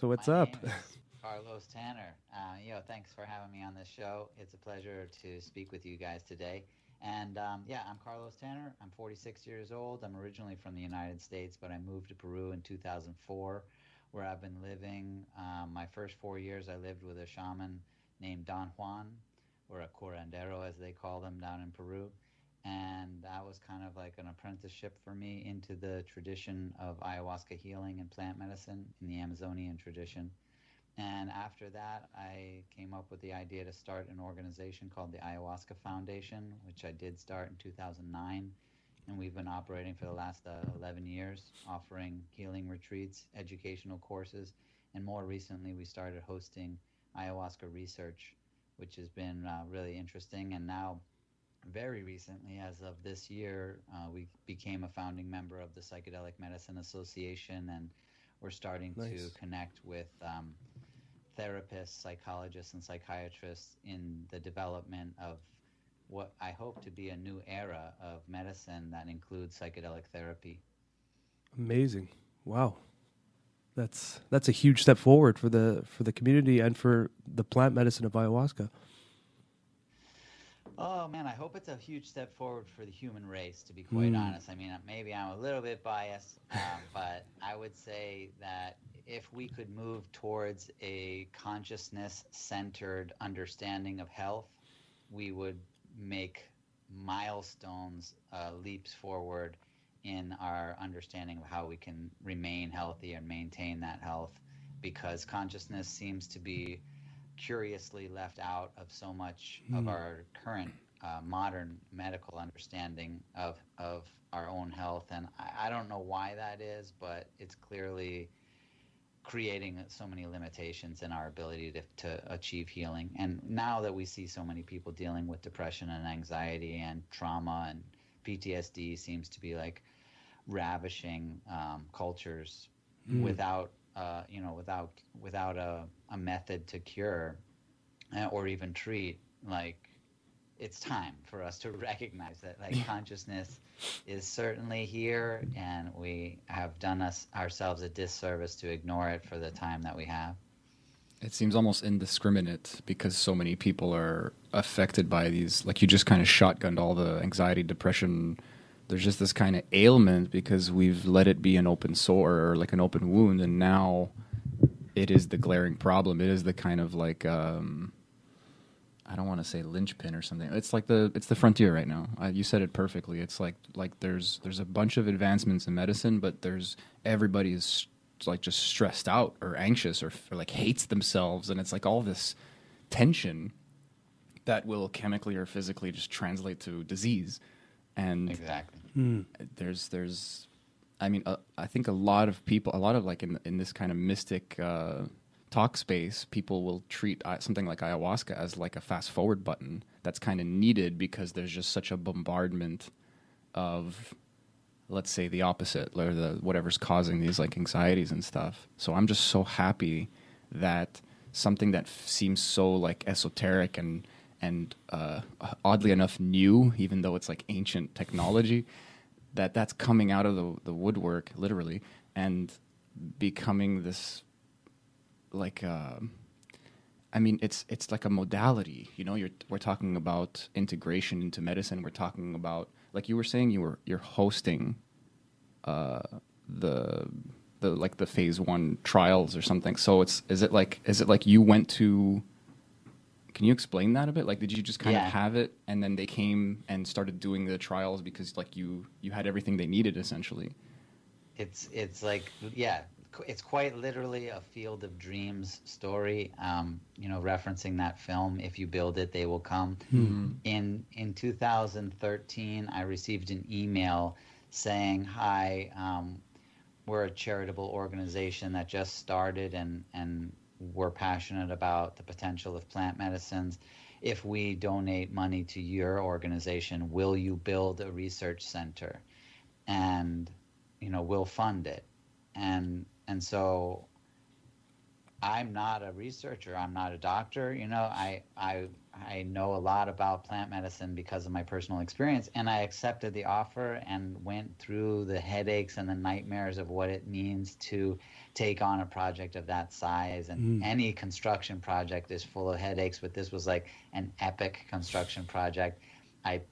So what's up? Carlos Tanner. Thanks for having me on this show. It's a pleasure to speak with you guys today. And I'm Carlos Tanner. I'm 46 years old. I'm originally from the United States, but I moved to Peru in 2004, where I've been living. My first 4 years, I lived with a shaman named Don Juan, or a curandero, as they call them down in Peru. And that was kind of like an apprenticeship for me into the tradition of ayahuasca healing and plant medicine in the Amazonian tradition. And after that, I came up with the idea to start an organization called the Ayahuasca Foundation, which I did start in 2009. And we've been operating for the last 11 years, offering healing retreats, educational courses. And more recently, we started hosting ayahuasca research, which has been really interesting. And now, very recently, as of this year, we became a founding member of the Psychedelic Medicine Association, and we're starting to connect with therapists, psychologists, and psychiatrists in the development of what I hope to be a new era of medicine that includes psychedelic therapy. Amazing. Wow. That's a huge step forward for the community and for the plant medicine of ayahuasca. Oh, man, I hope it's a huge step forward for the human race, to be quite honest. I mean, maybe I'm a little bit biased, but I would say that if we could move towards a consciousness-centered understanding of health, we would make milestones, leaps forward in our understanding of how we can remain healthy and maintain that health, because consciousness seems to be curiously left out of so much of our current modern medical understanding of our own health. And I don't know why that is, but it's clearly creating so many limitations in our ability to achieve healing. And now that we see so many people dealing with depression and anxiety and trauma, and PTSD seems to be like ravishing cultures without a method to cure or even treat, like, it's time for us to recognize that, like, consciousness is certainly here, and we have done ourselves a disservice to ignore it for the time that we have. It seems almost indiscriminate, because so many people are affected by these, like, you just kind of shotgunned all the anxiety, depression. There's just this kind of ailment because we've let it be an open sore, or like an open wound, and now it is the glaring problem. It is the kind of like, I don't want to say linchpin or something. It's like it's the frontier right now. You said it perfectly. It's like there's a bunch of advancements in medicine, but everybody is like just stressed out or anxious or like hates themselves, and it's like all this tension that will chemically or physically just translate to disease. And exactly. I think a lot of in this kind of mystic talk space, people will treat something like ayahuasca as like a fast forward button that's kind of needed, because there's just such a bombardment of, let's say, the opposite, or the whatever's causing these like anxieties and stuff. So I'm just so happy that something that seems so like esoteric and oddly enough new, even though it's like ancient technology, that's coming out of the woodwork, literally, and becoming this like it's like a modality, you know. We're talking about integration into medicine. We're talking about, like you were saying, you're hosting the like the phase 1 trials or something. So is it like you went to... Can you explain that a bit? Like, did you just kind of have it, and then they came and started doing the trials because, like, you had everything they needed, essentially? It's like, it's quite literally a Field of Dreams story, referencing that film, If You Build It, They Will Come. Mm-hmm. In 2013, I received an email saying, hi, we're a charitable organization that just started and we're passionate about the potential of plant medicines. If we donate money to your organization, will you build a research center? And, we'll fund it. And so I'm not a researcher. I'm not a doctor. I know a lot about plant medicine because of my personal experience. And I accepted the offer and went through the headaches and the nightmares of what it means to take on a project of that size. And any construction project is full of headaches, but this was like an epic construction project. I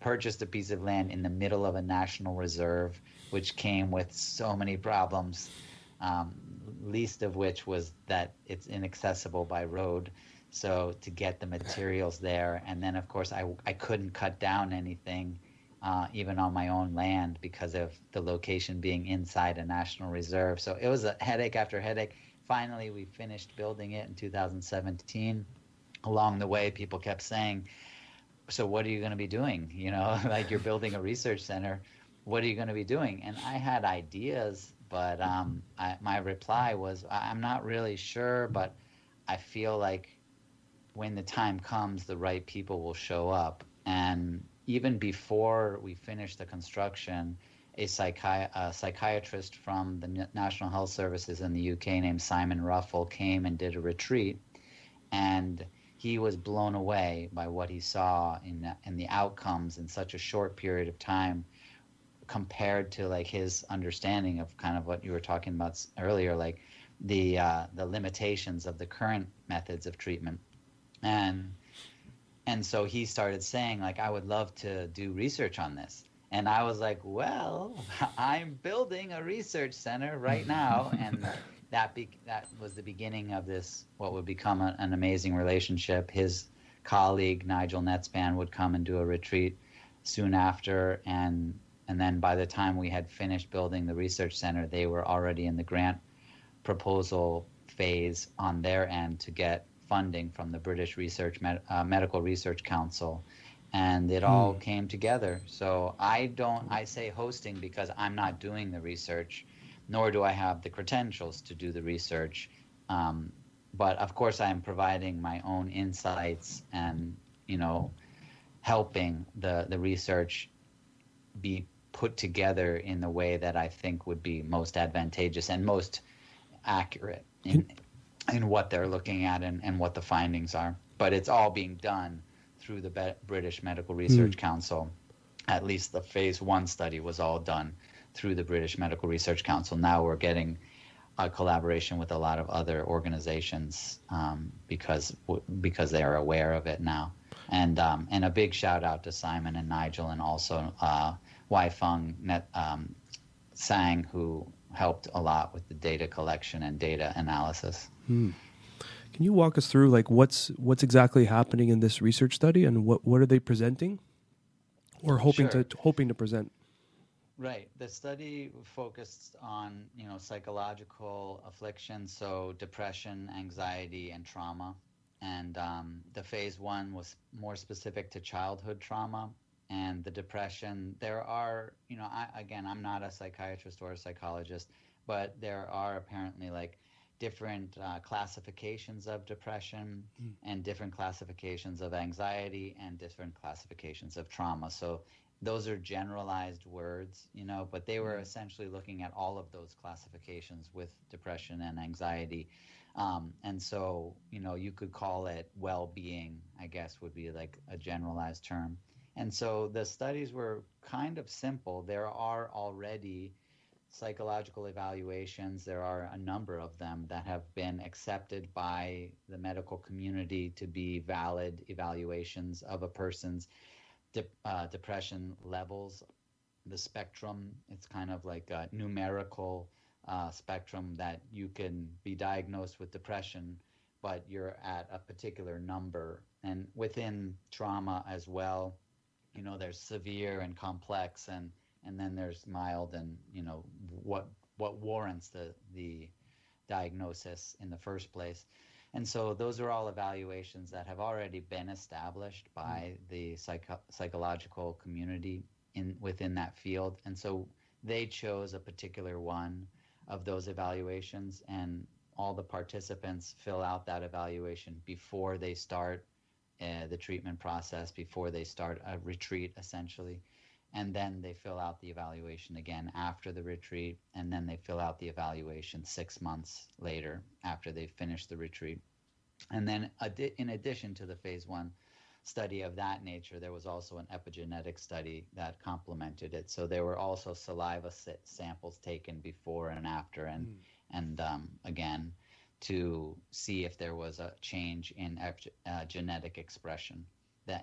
purchased a piece of land in the middle of a national reserve, which came with so many problems, least of which was that it's inaccessible by road. So to get the materials there, and then of course I couldn't cut down anything, even on my own land because of the location being inside a national reserve. So it was a headache after headache. Finally, we finished building it in 2017. Along the way, people kept saying, so what are you going to be doing? Like you're building a research center. What are you going to be doing? And I had ideas, but my reply was, I'm not really sure, but I feel like when the time comes, the right people will show up. And even before we finished the construction, a psychiatrist from the National Health Services in the UK named Simon Ruffle came and did a retreat. And he was blown away by what he saw in the outcomes in such a short period of time compared to like his understanding of kind of what you were talking about earlier, like the limitations of the current methods of treatment. And so he started saying, like, I would love to do research on this. And I was like, well, I'm building a research center right now. And that was the beginning of this, what would become an amazing relationship. His colleague, Nigel Netspan, would come and do a retreat soon after. And then by the time we had finished building the research center, they were already in the grant proposal phase on their end to get funding from the British Medical Research Council. And it all came together. So I say hosting because I'm not doing the research, nor do I have the credentials to do the research. But of course, I'm providing my own insights and, helping the research be put together in the way that I think would be most advantageous and most accurate in what they're looking at and what the findings are. But it's all being done through the British Medical Research Council. At least the phase one study was all done through the British Medical Research Council. Now we're getting a collaboration with a lot of other organizations because they are aware of it now. And a big shout out to Simon and Nigel and also Wai Fung Sang, who helped a lot with the data collection and data analysis. Can you walk us through like what's exactly happening in this research study and what are they presenting or hoping to present? Right. The study focused on, psychological afflictions, so depression, anxiety, and trauma. And the phase one was more specific to childhood trauma and the depression. There are, I'm not a psychiatrist or a psychologist, but there are apparently like different classifications of depression and different classifications of anxiety and different classifications of trauma. So those are generalized words, but they were essentially looking at all of those classifications with depression and anxiety. And so, you could call it well-being, I guess, would be like a generalized term. And so the studies were kind of simple. There are already psychological evaluations. There are a number of them that have been accepted by the medical community to be valid evaluations of a person's depression levels, the spectrum. It's kind of like a numerical spectrum that you can be diagnosed with depression, but you're at a particular number. And within trauma as well, there's severe and complex, and then there's mild and what what warrants the diagnosis in the first place. And so those are all evaluations that have already been established by the psychological community within that field. And so they chose a particular one of those evaluations, and all the participants fill out that evaluation before they start the treatment process, before they start a retreat, essentially. And then they fill out the evaluation again after the retreat, and then they fill out the evaluation 6 months later after they've finished the retreat. And then in addition to the phase one study of that nature, there was also an epigenetic study that complemented it. So there were also saliva samples taken before and after, and again, to see if there was a change in genetic expression.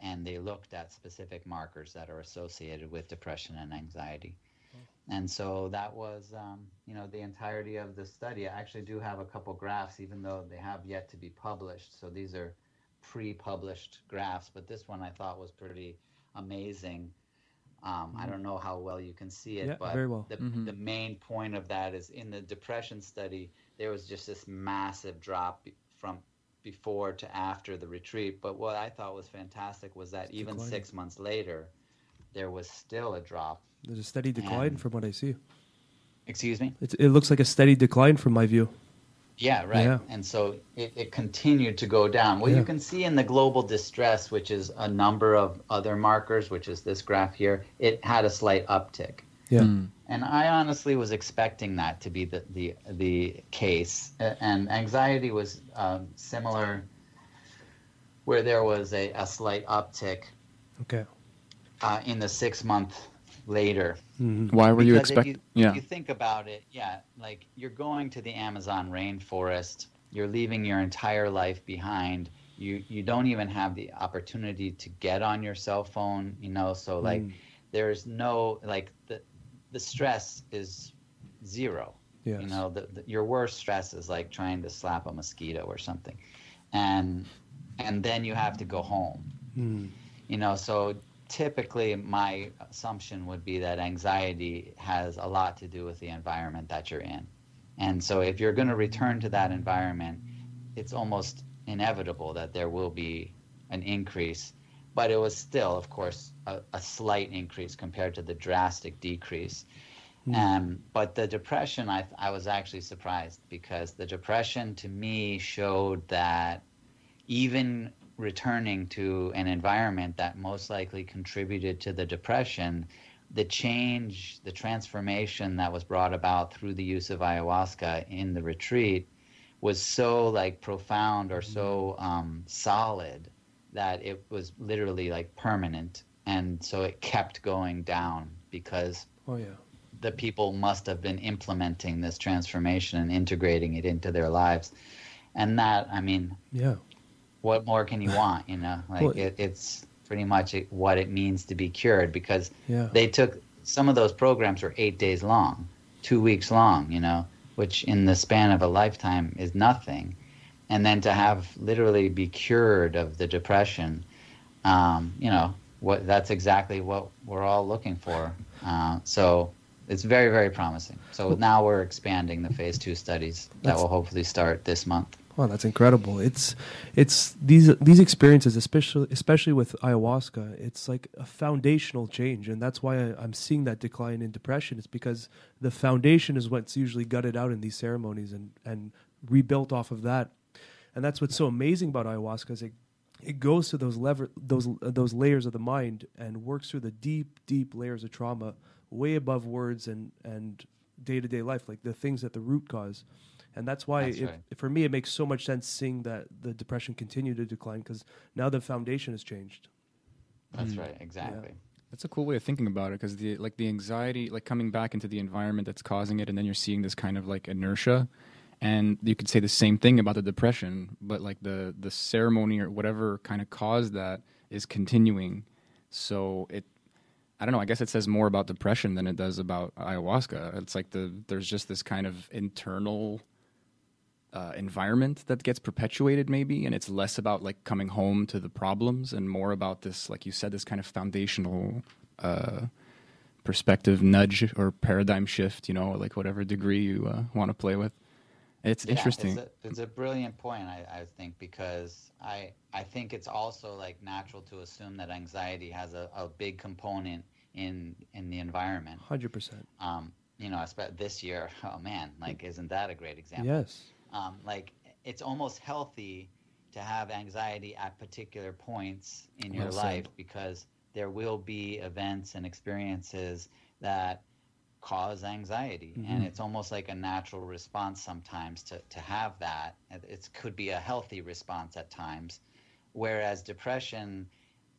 And they looked at specific markers that are associated with depression and anxiety. Okay. And so that was, the entirety of the study. I actually do have a couple graphs, even though they have yet to be published. So these are pre-published graphs, but this one I thought was pretty amazing. I don't know how well you can see it, but very well. The main point of that is in the depression study, there was just this massive drop from before to after the retreat. But what I thought was fantastic was that even 6 months later, there was still a drop. There's a steady decline from what I see. Excuse me? It looks like a steady decline from my view. Yeah, right. Yeah. And so it continued to go down. Well, you can see in the global distress, which is a number of other markers, which is this graph here, it had a slight uptick. Yeah. And I honestly was expecting that to be the case. And anxiety was similar, where there was a slight uptick in the 6 month later. Mm-hmm. Why were you expecting? If you think about it, like you're going to the Amazon rainforest, you're leaving your entire life behind. You don't even have the opportunity to get on your cell phone, so like there's no the stress is zero. Yes. Your worst stress is like trying to slap a mosquito or something, and then you have to go home. So typically my assumption would be that anxiety has a lot to do with the environment that you're in, and so if you're going to return to that environment, it's almost inevitable that there will be an increase. But it was still, of course, a slight increase compared to the drastic decrease. But the depression, I was actually surprised, because the depression to me showed that even returning to an environment that most likely contributed to the depression, the change, the transformation that was brought about through the use of ayahuasca in the retreat was so profound or so solid that it was literally permanent, and so it kept going down, because the people must have been implementing this transformation and integrating it into their lives. And that, what more can you want, It's pretty much what it means to be cured, because they took, some of those programs were 8 days long, 2 weeks long, which in the span of a lifetime is nothing. And then to have literally be cured of the depression, that's exactly what we're all looking for. So it's very, very promising. So now we're expanding the phase 2 studies that will hopefully start this month. Wow, that's incredible. It's these experiences, especially with ayahuasca, it's like a foundational change, and that's why I'm seeing that decline in depression. It's because the foundation is what's usually gutted out in these ceremonies and rebuilt off of that. And that's what's so amazing about ayahuasca is it goes to those layers of the mind and works through the deep, deep layers of trauma, way above words and day-to-day life, like the things at the root cause. And that's why, for me, it makes so much sense seeing that the depression continue to decline, because now the foundation has changed. That's right, exactly. Yeah. That's a cool way of thinking about it, because the anxiety, coming back into the environment that's causing it, and then you're seeing this kind of inertia. And you could say the same thing about the depression, but the ceremony or whatever kind of caused that is continuing. So I don't know, I guess it says more about depression than it does about ayahuasca. It's there's just this kind of internal environment that gets perpetuated maybe, and it's less about coming home to the problems and more about this, like you said, this kind of foundational perspective nudge or paradigm shift, you know, like whatever degree you want to play with. It's interesting. It's a brilliant point, I think, because I think it's also like natural to assume that anxiety has a big component in the environment. 100%. You know, this year, oh man, like isn't that a great example? Yes. Like it's almost healthy to have anxiety at particular points in your life because there will be events and experiences that cause anxiety, mm-hmm. and it's almost like a natural response sometimes to have that. It could be a healthy response at times, whereas depression,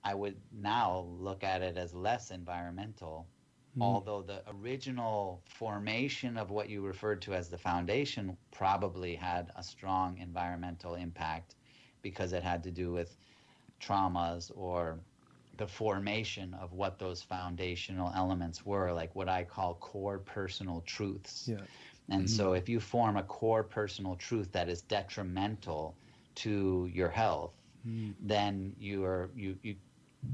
I would now look at it as less environmental, mm-hmm. although the original formation of what you referred to as the foundation probably had a strong environmental impact because it had to do with traumas or the formation of what those foundational elements were, like what I call core personal truths. Yeah. And mm-hmm. so if you form a core personal truth that is detrimental to your health, mm. then you're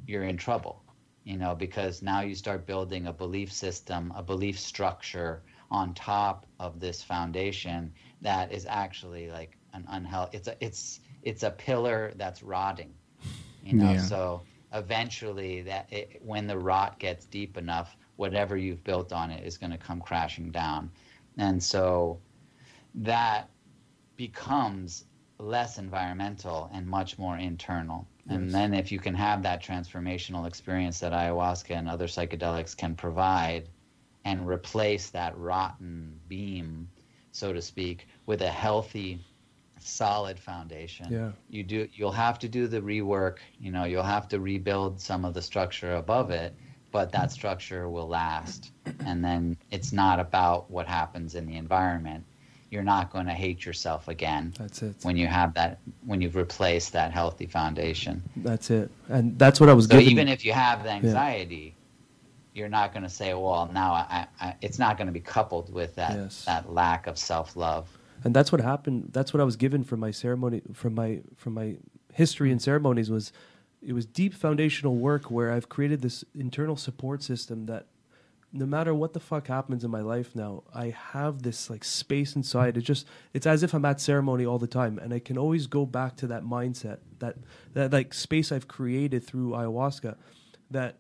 in trouble, you know, because now you start building a belief system, a belief structure on top of this foundation that is actually like an unhealthy, it's a pillar that's rotting, you know, yeah. so eventually when the rot gets deep enough, whatever you've built on it is going to come crashing down. And so that becomes less environmental and much more internal. Yes. And then if you can have that transformational experience that ayahuasca and other psychedelics can provide and replace that rotten beam, so to speak, with a healthy solid foundation, yeah. You'll have to do the rework, you know, you'll have to rebuild some of the structure above it, but that structure will last. And then it's not about what happens in the environment. You're not going to hate yourself again. That's it. When you have that, when you've replaced that healthy foundation. That's it. And that's what I was getting. So even if you have the anxiety, yeah. you're not going to say, well, now it's not going to be coupled with that, yes. that lack of self-love. And that's what happened. That's what I was given from my ceremony, from my history and ceremonies was, it was deep foundational work where I've created this internal support system that, no matter what the fuck happens in my life now, I have this like space inside. It's as if I'm at ceremony all the time, and I can always go back to that mindset, that like space I've created through ayahuasca, that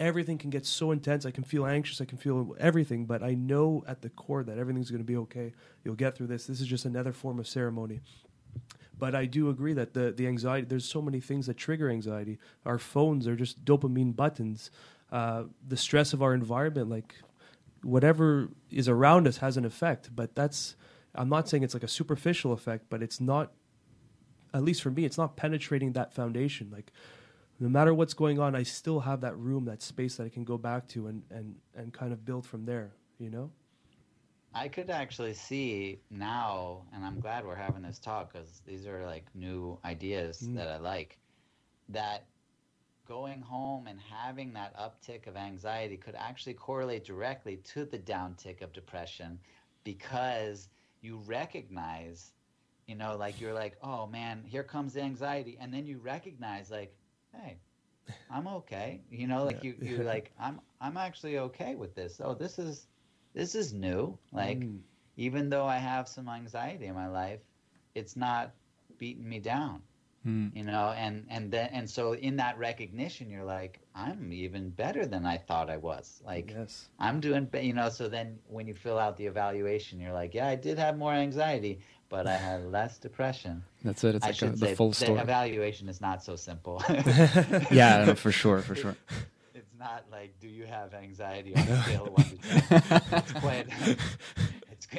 everything can get so intense. I can feel anxious. I can feel everything, but I know at the core that everything's going to be okay. You'll get through this. This is just another form of ceremony. But I do agree that the anxiety, there's so many things that trigger anxiety. Our phones are just dopamine buttons. The stress of our environment, like whatever is around us has an effect, but I'm not saying it's like a superficial effect, but it's not, at least for me, it's not penetrating that foundation. Like, no matter what's going on, I still have that room, that space that I can go back to and kind of build from there, you know? I could actually see now, and I'm glad we're having this talk because these are like new ideas that I like, that going home and having that uptick of anxiety could actually correlate directly to the downtick of depression because you recognize, you know, like you're like, oh man, here comes the anxiety. And then you recognize like, hey, I'm okay. You know, like you're like, I'm actually okay with this. Oh, this is new. Like, even though I have some anxiety in my life, it's not beating me down. You know, and so in that recognition, you're like, I'm even better than I thought I was. Like, yes. I'm doing, you know, so then when you fill out the evaluation, you're like, yeah, I did have more anxiety, but I had less depression. That's it. It's I like should say, the full story. The evaluation is not so simple. Yeah, no, for sure. It's not like, do you have anxiety on a scale of 1 to 10?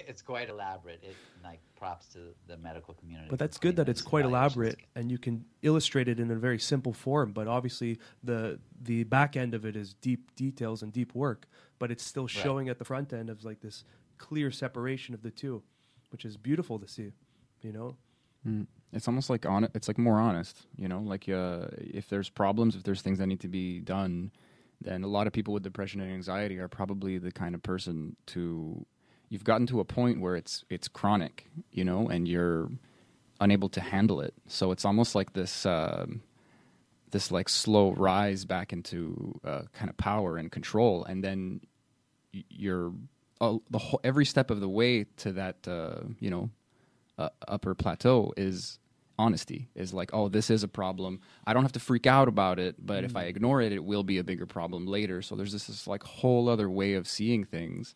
It's quite elaborate. It like props to the medical community. But that's good that it's quite elaborate, and you can illustrate it in a very simple form. But obviously, the back end of it is deep details and deep work. But it's still showing at the front end of like this clear separation of the two, which is beautiful to see. You know, it's almost like it's like more honest. You know, like if there's problems, if there's things that need to be done, then a lot of people with depression and anxiety are probably the kind of person to. You've gotten to a point where it's chronic, you know, and you're unable to handle it. So it's almost like this this like slow rise back into kind of power and control, and then you're the whole, every step of the way to that upper plateau is honesty, is like, oh, this is a problem. I don't have to freak out about it, but if I ignore it, it will be a bigger problem later. So there's this like whole other way of seeing things,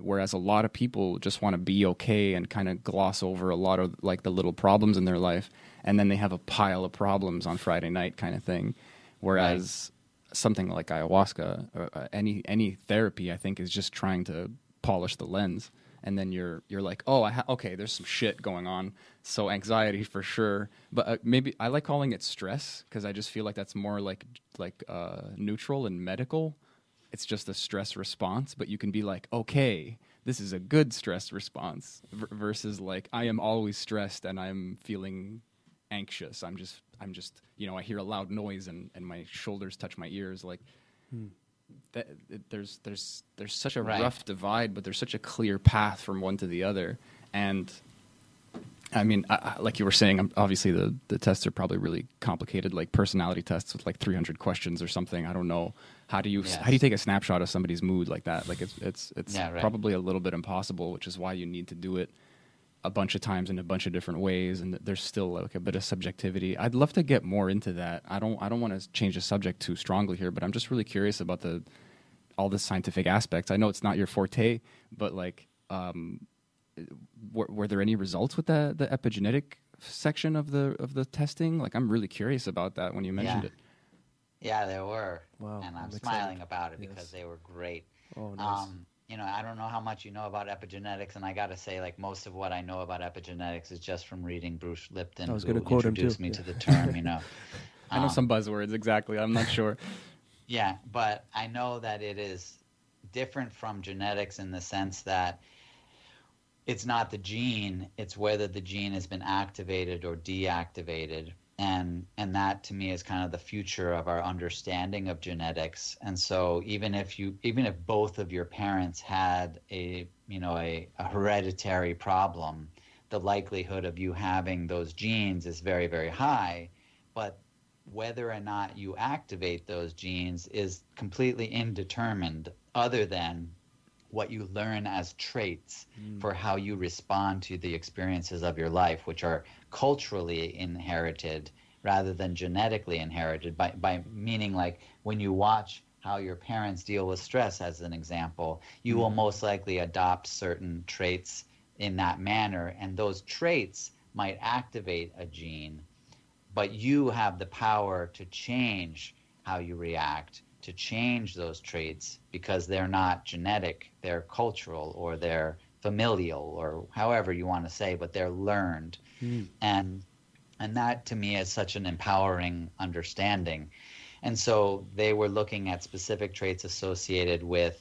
whereas a lot of people just want to be okay and kind of gloss over a lot of like the little problems in their life, and then they have a pile of problems on Friday night kind of thing. Whereas something like ayahuasca or any therapy, I think, is just trying to polish the lens. And then you're like, oh, okay, there's some shit going on. So anxiety for sure. But maybe I like calling it stress, because I just feel like that's more like neutral and medical. It's just a stress response. But you can be like, okay, this is a good stress response versus like, I am always stressed and I'm feeling anxious. I'm just I hear a loud noise and my shoulders touch my ears. Like... There's such a rough divide, but there's such a clear path from one to the other. And I mean, like you were saying, obviously the tests are probably really complicated, like personality tests with like 300 questions or something. I don't know. How do you take a snapshot of somebody's mood like that? Like it's probably a little bit impossible, which is why you need to do it a bunch of times in a bunch of different ways, and there's still like a bit of subjectivity. I'd love to get more into that. I don't want to change the subject too strongly here, but I'm just really curious about all the scientific aspects. I know it's not your forte, but like, were there any results with the epigenetic section of the testing? Like, I'm really curious about that when you mentioned it. Yeah, there were. Wow, and I'm smiling about it because they were great. Oh, nice. I don't know how much you know about epigenetics, and I got to say, like, most of what I know about epigenetics is just from reading Bruce Lipton, who introduced me to the term, I know some buzzwords, exactly. I'm not sure. Yeah, but I know that it is different from genetics in the sense that it's not the gene, it's whether the gene has been activated or deactivated. And that to me is kind of the future of our understanding of genetics. And so even if both of your parents had a hereditary problem, the likelihood of you having those genes is very, very high. But whether or not you activate those genes is completely indetermined, other than what you learn as traits for how you respond to the experiences of your life, which are culturally inherited rather than genetically inherited, by meaning, like, when you watch how your parents deal with stress, as an example, you will most likely adopt certain traits in that manner, and those traits might activate a gene, but you have the power to change how you react, to change those traits, because they're not genetic, they're cultural, or they're familial, or however you want to say, but they're learned. And that to me is such an empowering understanding. And so they were looking at specific traits associated with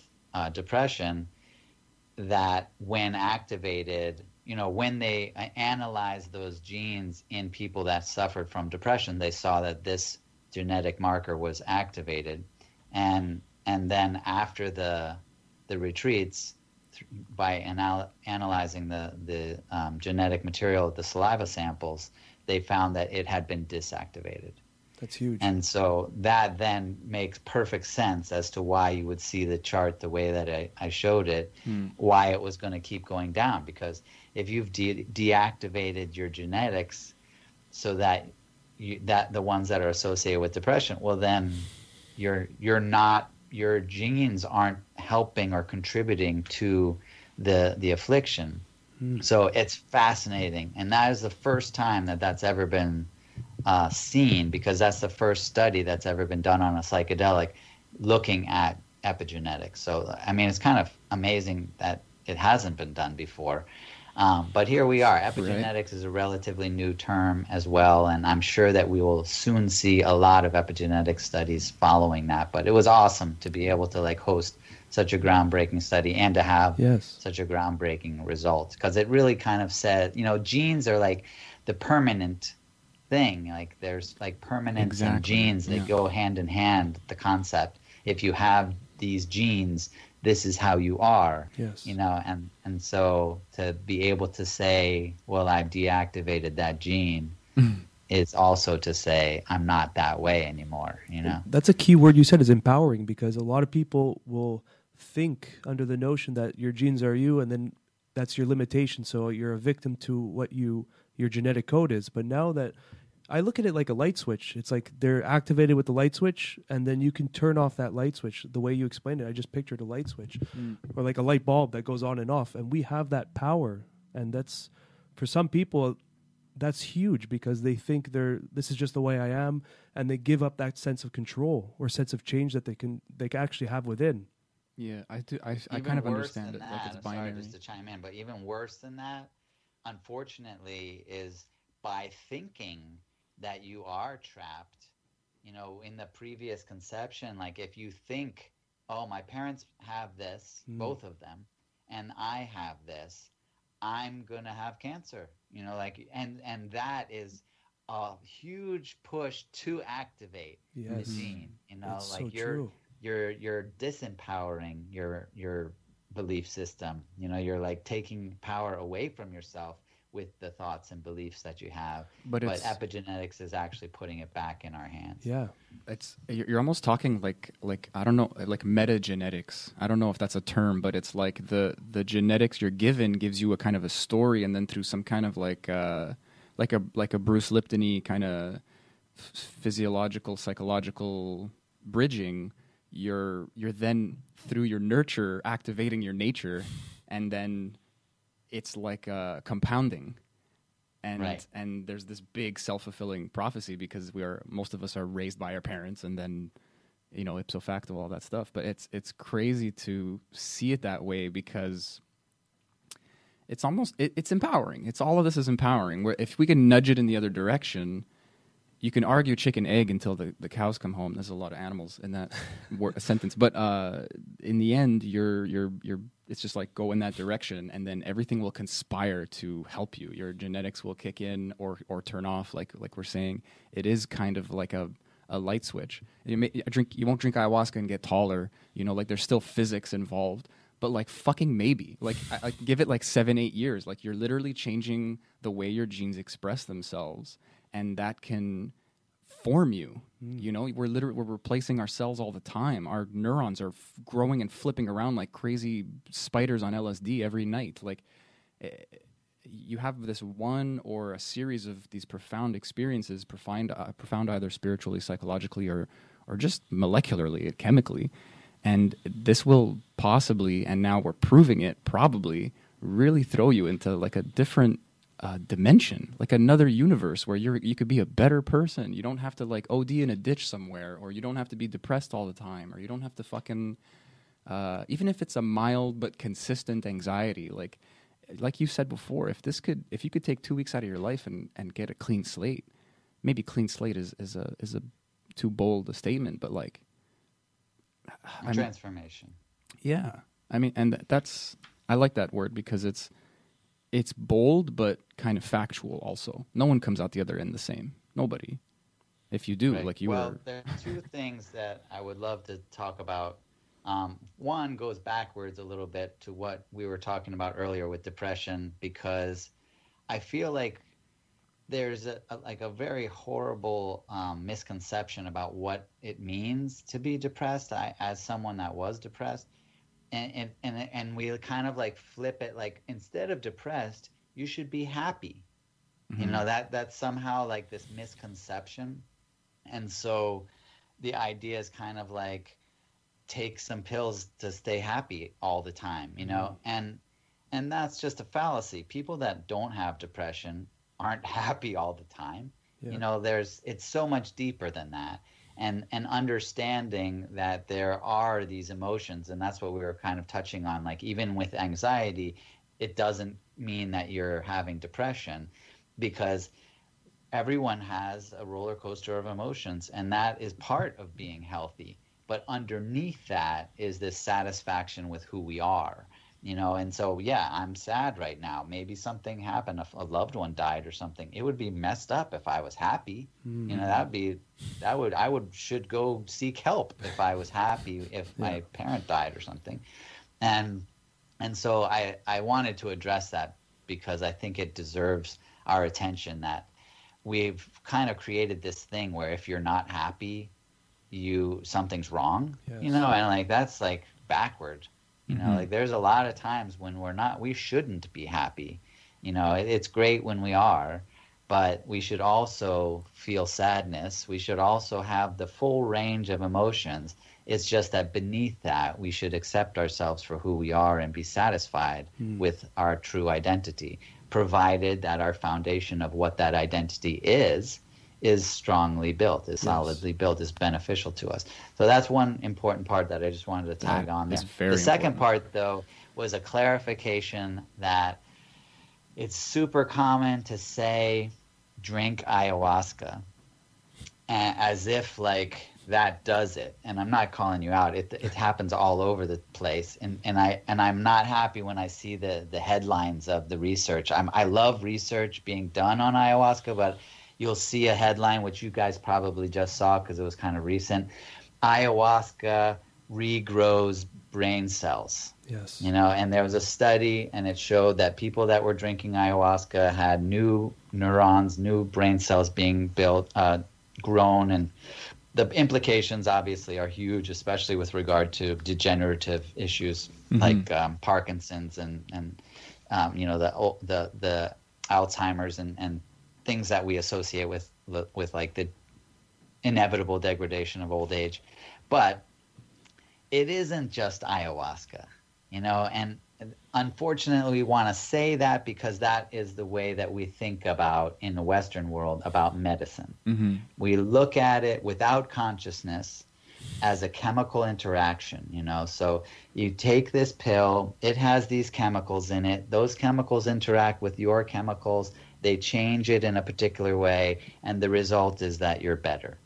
depression that, when activated, when they analyzed those genes in people that suffered from depression, they saw that this genetic marker was activated. And then after the retreats, by analyzing the genetic material, the saliva samples, they found that it had been disactivated. That's huge. And so that then makes perfect sense as to why you would see the chart the way that I showed it, why it was going to keep going down. Because if you've deactivated your genetics so that the ones that are associated with depression, well, then your genes aren't helping or contributing to the affliction. So it's fascinating. And that is the first time that's ever been seen, because that's the first study that's ever been done on a psychedelic looking at epigenetics. So, I mean, it's kind of amazing that it hasn't been done before. But here we are. Epigenetics is a relatively new term as well, and I'm sure that we will soon see a lot of epigenetic studies following that. But it was awesome to be able to host such a groundbreaking study and to have such a groundbreaking result, because it really kind of said, genes are like the permanent thing. Like, there's like permanence and genes that go hand in hand. The concept, if you have these genes, this is how you are, and so to be able to say, well, I've deactivated that gene is also to say, I'm not that way anymore, you know? That's a key word you said, is empowering, because a lot of people will think under the notion that your genes are you, and then that's your limitation, so you're a victim to what your genetic code is. But now that I look at it like a light switch, it's like they're activated with the light switch, and then you can turn off that light switch. The way you explained it, I just pictured a light switch, or like a light bulb that goes on and off, and we have that power. And that's, for some people, that's huge, because they think this is just the way I am, and they give up that sense of control or sense of change that they can actually have within. Yeah, I kind of understand it. Like, it's binary. Sorry, just to chime in, but even worse than that, unfortunately, is by thinking that you are trapped, you know, in the previous conception. Like, if you think, oh, my parents have this, both of them, and I have this, I'm gonna have cancer, you know, like, and that is a huge push to activate the gene, you know. That's like so true. You're disempowering your belief system. You know, you're like taking power away from yourself with the thoughts and beliefs that you have. But epigenetics is actually putting it back in our hands. Yeah, you're almost talking like I don't know, like metagenetics. I don't know if that's a term, but it's like the genetics you're given gives you a kind of a story, and then through some kind of like a Bruce Lipton-y kind of physiological, psychological bridging. You're then, through your nurture, activating your nature, and then it's like compounding, and right. And there's this big self-fulfilling prophecy, because most of us are raised by our parents, and then, you know, ipso facto, all that stuff. But it's crazy to see it that way, because it's almost it's empowering. It's all of this is empowering. Where if we can nudge it in the other direction. You can argue chicken egg until the cows come home. There's a lot of animals in that sentence, but in the end, you're. It's just like, go in that direction, and then everything will conspire to help you. Your genetics will kick in or turn off, like we're saying. It is kind of like a light switch. You won't drink ayahuasca and get taller. You know, like, there's still physics involved, but like fucking maybe, like I give it like 7-8 years. Like, you're literally changing the way your genes express themselves. And that can form you. You know, we're replacing ourselves all the time. Our neurons are growing and flipping around like crazy spiders on LSD every night. Like, you have this one or a series of these profound experiences, profound either spiritually, psychologically, or just molecularly, chemically. And this will possibly, and now we're proving it, probably really throw you into like a different dimension, like another universe where you could be a better person. You don't have to like OD in a ditch somewhere, or you don't have to be depressed all the time, or you don't have to fucking even if it's a mild but consistent anxiety, like you said before, if you could take 2 weeks out of your life and get a clean slate. Maybe clean slate is a too bold a statement, but like transformation. Yeah, I mean, and that's, I like that word, because it's bold, but kind of factual also. No one comes out the other end the same. Nobody. If you do, right. Like you were... Well, there are two things that I would love to talk about. One goes backwards a little bit to what we were talking about earlier with depression, because I feel like there's a very horrible misconception about what it means to be depressed. I, as someone that was depressed, And we kind of like flip it, like, instead of depressed, you should be happy. Mm-hmm. You know, that's somehow like this misconception. And so the idea is kind of like, take some pills to stay happy all the time, you know? Mm-hmm. And that's just a fallacy. People that don't have depression aren't happy all the time. Yeah. You know, it's so much deeper than that. And understanding that there are these emotions, and that's what we were kind of touching on. Like, even with anxiety, it doesn't mean that you're having depression, because everyone has a roller coaster of emotions, and that is part of being healthy. But underneath that is this satisfaction with who we are, you know? And so, yeah, I'm sad right now. Maybe something happened, a loved one died or something. It would be messed up if I was happy. You know, I should go seek help if I was happy, if my parent died or something. And so I wanted to address that, because I think it deserves our attention, that we've kind of created this thing where if you're not happy, something's wrong, yes. you know, and like that's like backward, you mm-hmm. know, like there's a lot of times when we shouldn't be happy, you know, it's great when we are, but we should also feel sadness. We should also have the full range of emotions. It's just that beneath that, we should accept ourselves for who we are and be satisfied with our true identity, provided that our foundation of what that identity is strongly built, is solidly built, is beneficial to us. So that's one important part that I just wanted to tag on there. The second part, though, was a clarification that it's super common to say, drink ayahuasca, as if like that does it. And I'm not calling you out. It happens all over the place. And I'm not happy when I see the headlines of the research. I love research being done on ayahuasca, but you'll see a headline, which you guys probably just saw because it was kind of recent. Ayahuasca regrows brain cells. Yes. You know, and there was a study, and it showed that people that were drinking ayahuasca had new neurons, new brain cells being built, grown. And the implications obviously are huge, especially with regard to degenerative issues like Parkinson's and you know, the Alzheimer's and things that we associate with like the inevitable degradation of old age. But it isn't just ayahuasca, you know, and unfortunately we want to say that because that is the way that we think about in the Western world about medicine. Mm-hmm. We look at it without consciousness as a chemical interaction, you know, so you take this pill, it has these chemicals in it, those chemicals interact with your chemicals, they change it in a particular way, and the result is that you're better.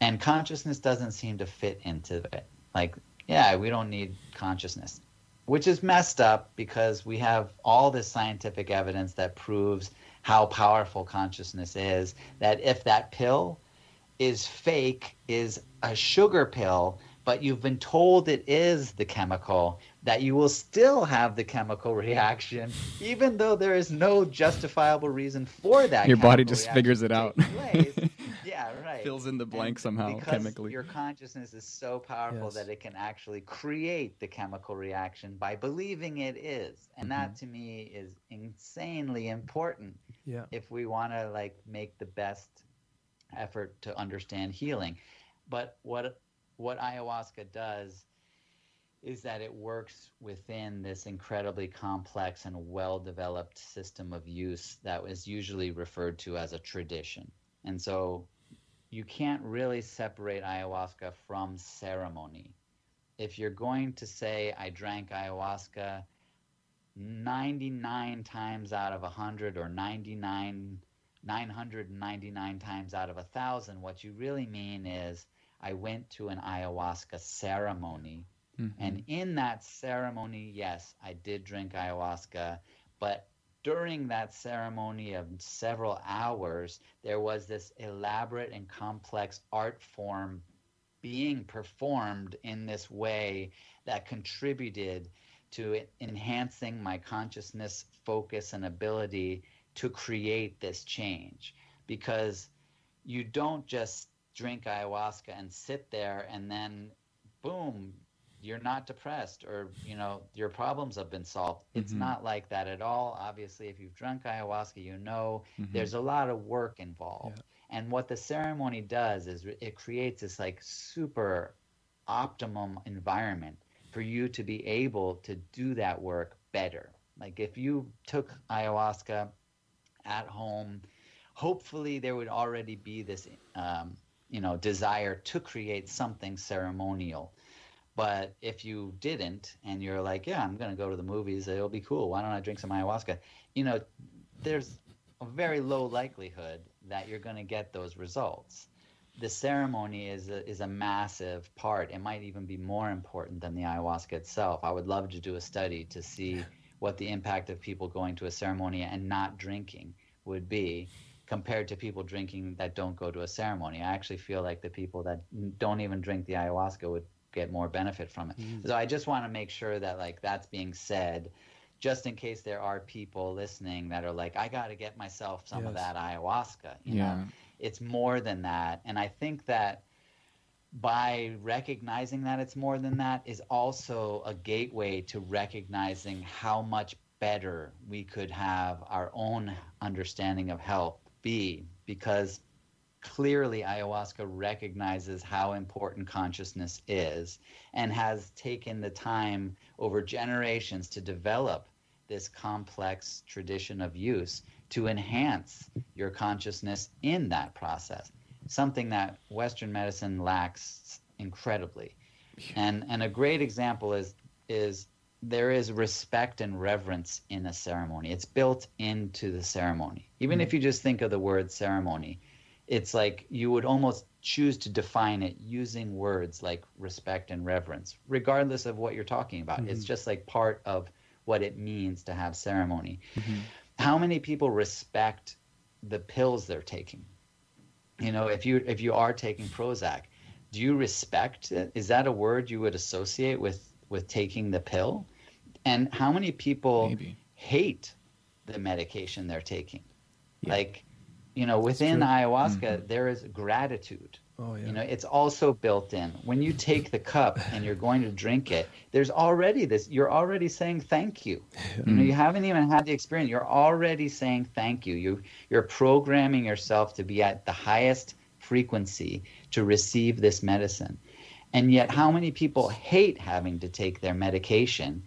And consciousness doesn't seem to fit into it. Like, yeah, we don't need consciousness, which is messed up because we have all this scientific evidence that proves how powerful consciousness is, that if that pill is fake, is a sugar pill, but you've been told it is the chemical, that you will still have the chemical reaction, even though there is no justifiable reason for that. Your body just figures it out. Yeah, right. Fills in the blank somehow chemically. Your consciousness is so powerful that it can actually create the chemical reaction by believing it is. And that to me is insanely important if we want to like make the best effort to understand healing. But what ayahuasca does is that it works within this incredibly complex and well-developed system of use that is usually referred to as a tradition. And so you can't really separate ayahuasca from ceremony. If you're going to say, I drank ayahuasca, 99 times out of 100 or 999 times out of 1,000, what you really mean is, I went to an ayahuasca ceremony. Mm-hmm. And in that ceremony, yes, I did drink ayahuasca, but during that ceremony of several hours, there was this elaborate and complex art form being performed in this way that contributed to enhancing my consciousness, focus, and ability to create this change. Because you don't just drink ayahuasca and sit there and then, boom, you're not depressed or, you know, your problems have been solved. It's not like that at all. Obviously, if you've drunk ayahuasca, you know there's a lot of work involved. Yeah. And what the ceremony does is it creates this like super optimum environment for you to be able to do that work better. Like if you took ayahuasca at home, hopefully there would already be this, you know, desire to create something ceremonial. But if you didn't and you're like, yeah, I'm going to go to the movies, it'll be cool, why don't I drink some ayahuasca? You know, there's a very low likelihood that you're going to get those results. The ceremony is a massive part. It might even be more important than the ayahuasca itself. I would love to do a study to see what the impact of people going to a ceremony and not drinking would be compared to people drinking that don't go to a ceremony. I actually feel like the people that don't even drink the ayahuasca would get more benefit from it. So I just want to make sure that like that's being said, just in case there are people listening that are like, I got to get myself some of that ayahuasca. You know, it's more than that. And I think that by recognizing that it's more than that is also a gateway to recognizing how much better we could have our own understanding of health be, because clearly ayahuasca recognizes how important consciousness is and has taken the time over generations to develop this complex tradition of use to enhance your consciousness in that process, something that Western medicine lacks incredibly. And a great example is there is respect and reverence in a ceremony. It's built into the ceremony. Even if you just think of the word ceremony, it's like you would almost choose to define it using words like respect and reverence, regardless of what you're talking about. Mm-hmm. It's just like part of what it means to have ceremony. Mm-hmm. How many people respect the pills they're taking? You know, if you are taking Prozac, do you respect it? Is that a word you would associate with taking the pill? And how many people hate the medication they're taking? Yeah. Like, you know, within ayahuasca, there is gratitude. Oh, yeah. You know, it's also built in. When you take the cup and you're going to drink it, there's already this. You're already saying thank you. You know, you haven't even had the experience. You're already saying thank you. You're programming yourself to be at the highest frequency to receive this medicine. And yet how many people hate having to take their medication?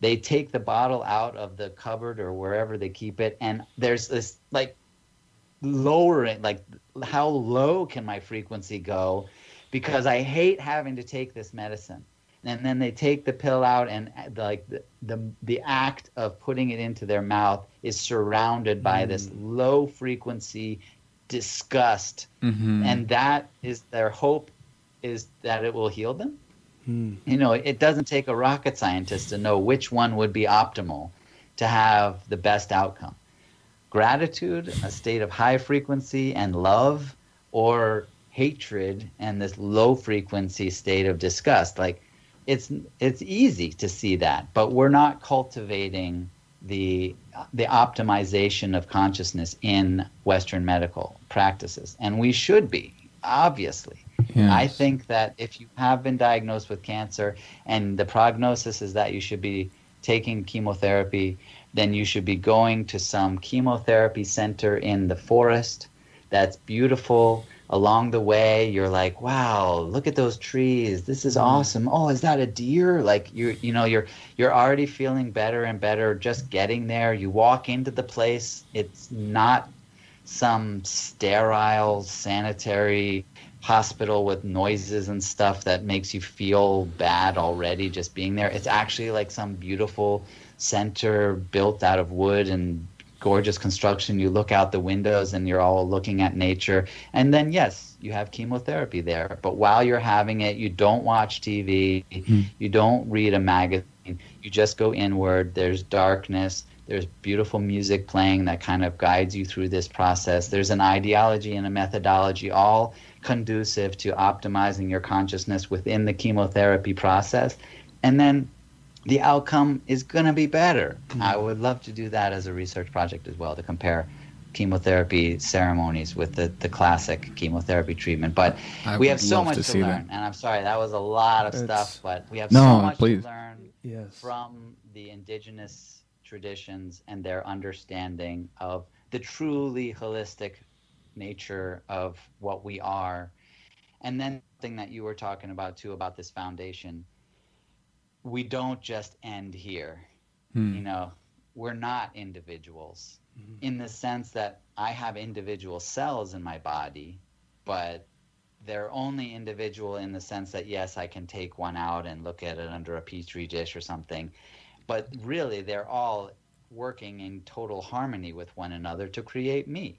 They take the bottle out of the cupboard or wherever they keep it, and there's this, like, lowering, like, how low can my frequency go because I hate having to take this medicine. And then they take the pill out, and like the act of putting it into their mouth is surrounded by this low frequency disgust. And that is their hope, is that it will heal them. You know, it doesn't take a rocket scientist to know which one would be optimal to have the best outcome. Gratitude, a state of high frequency and love, or hatred and this low frequency state of disgust. Like, it's easy to see that, but we're not cultivating the optimization of consciousness in Western medical practices, and we should be, obviously. Yes. I think that if you have been diagnosed with cancer and the prognosis is that you should be taking chemotherapy, then you should be going to some chemotherapy center in the forest that's beautiful. Along the way, you're like, wow, look at those trees. This is awesome. Oh, is that a deer? Like, you know, you're already feeling better and better just getting there. You walk into the place. It's not some sterile, sanitary hospital with noises and stuff that makes you feel bad already just being there. It's actually like some beautiful center built out of wood and gorgeous construction. You look out the windows and you're all looking at nature. And then, yes, you have chemotherapy there. But while you're having it, you don't watch TV. You don't read a magazine. You just go inward. There's darkness. There's beautiful music playing that kind of guides you through this process. There's an ideology and a methodology, all conducive to optimizing your consciousness within the chemotherapy process. And then the outcome is going to be better. I would love to do that as a research project as well, to compare chemotherapy ceremonies with the classic chemotherapy treatment. But we have so much to learn. And I'm sorry, that was a lot of stuff, but we have so much to learn from the indigenous traditions and their understanding of the truly holistic nature of what we are. And then the thing that you were talking about, too, about this foundation, we don't just end here. You know, we're not individuals in the sense that I have individual cells in my body, but they're only individual in the sense that, yes, I can take one out and look at it under a petri dish or something, but really they're all working in total harmony with one another to create me.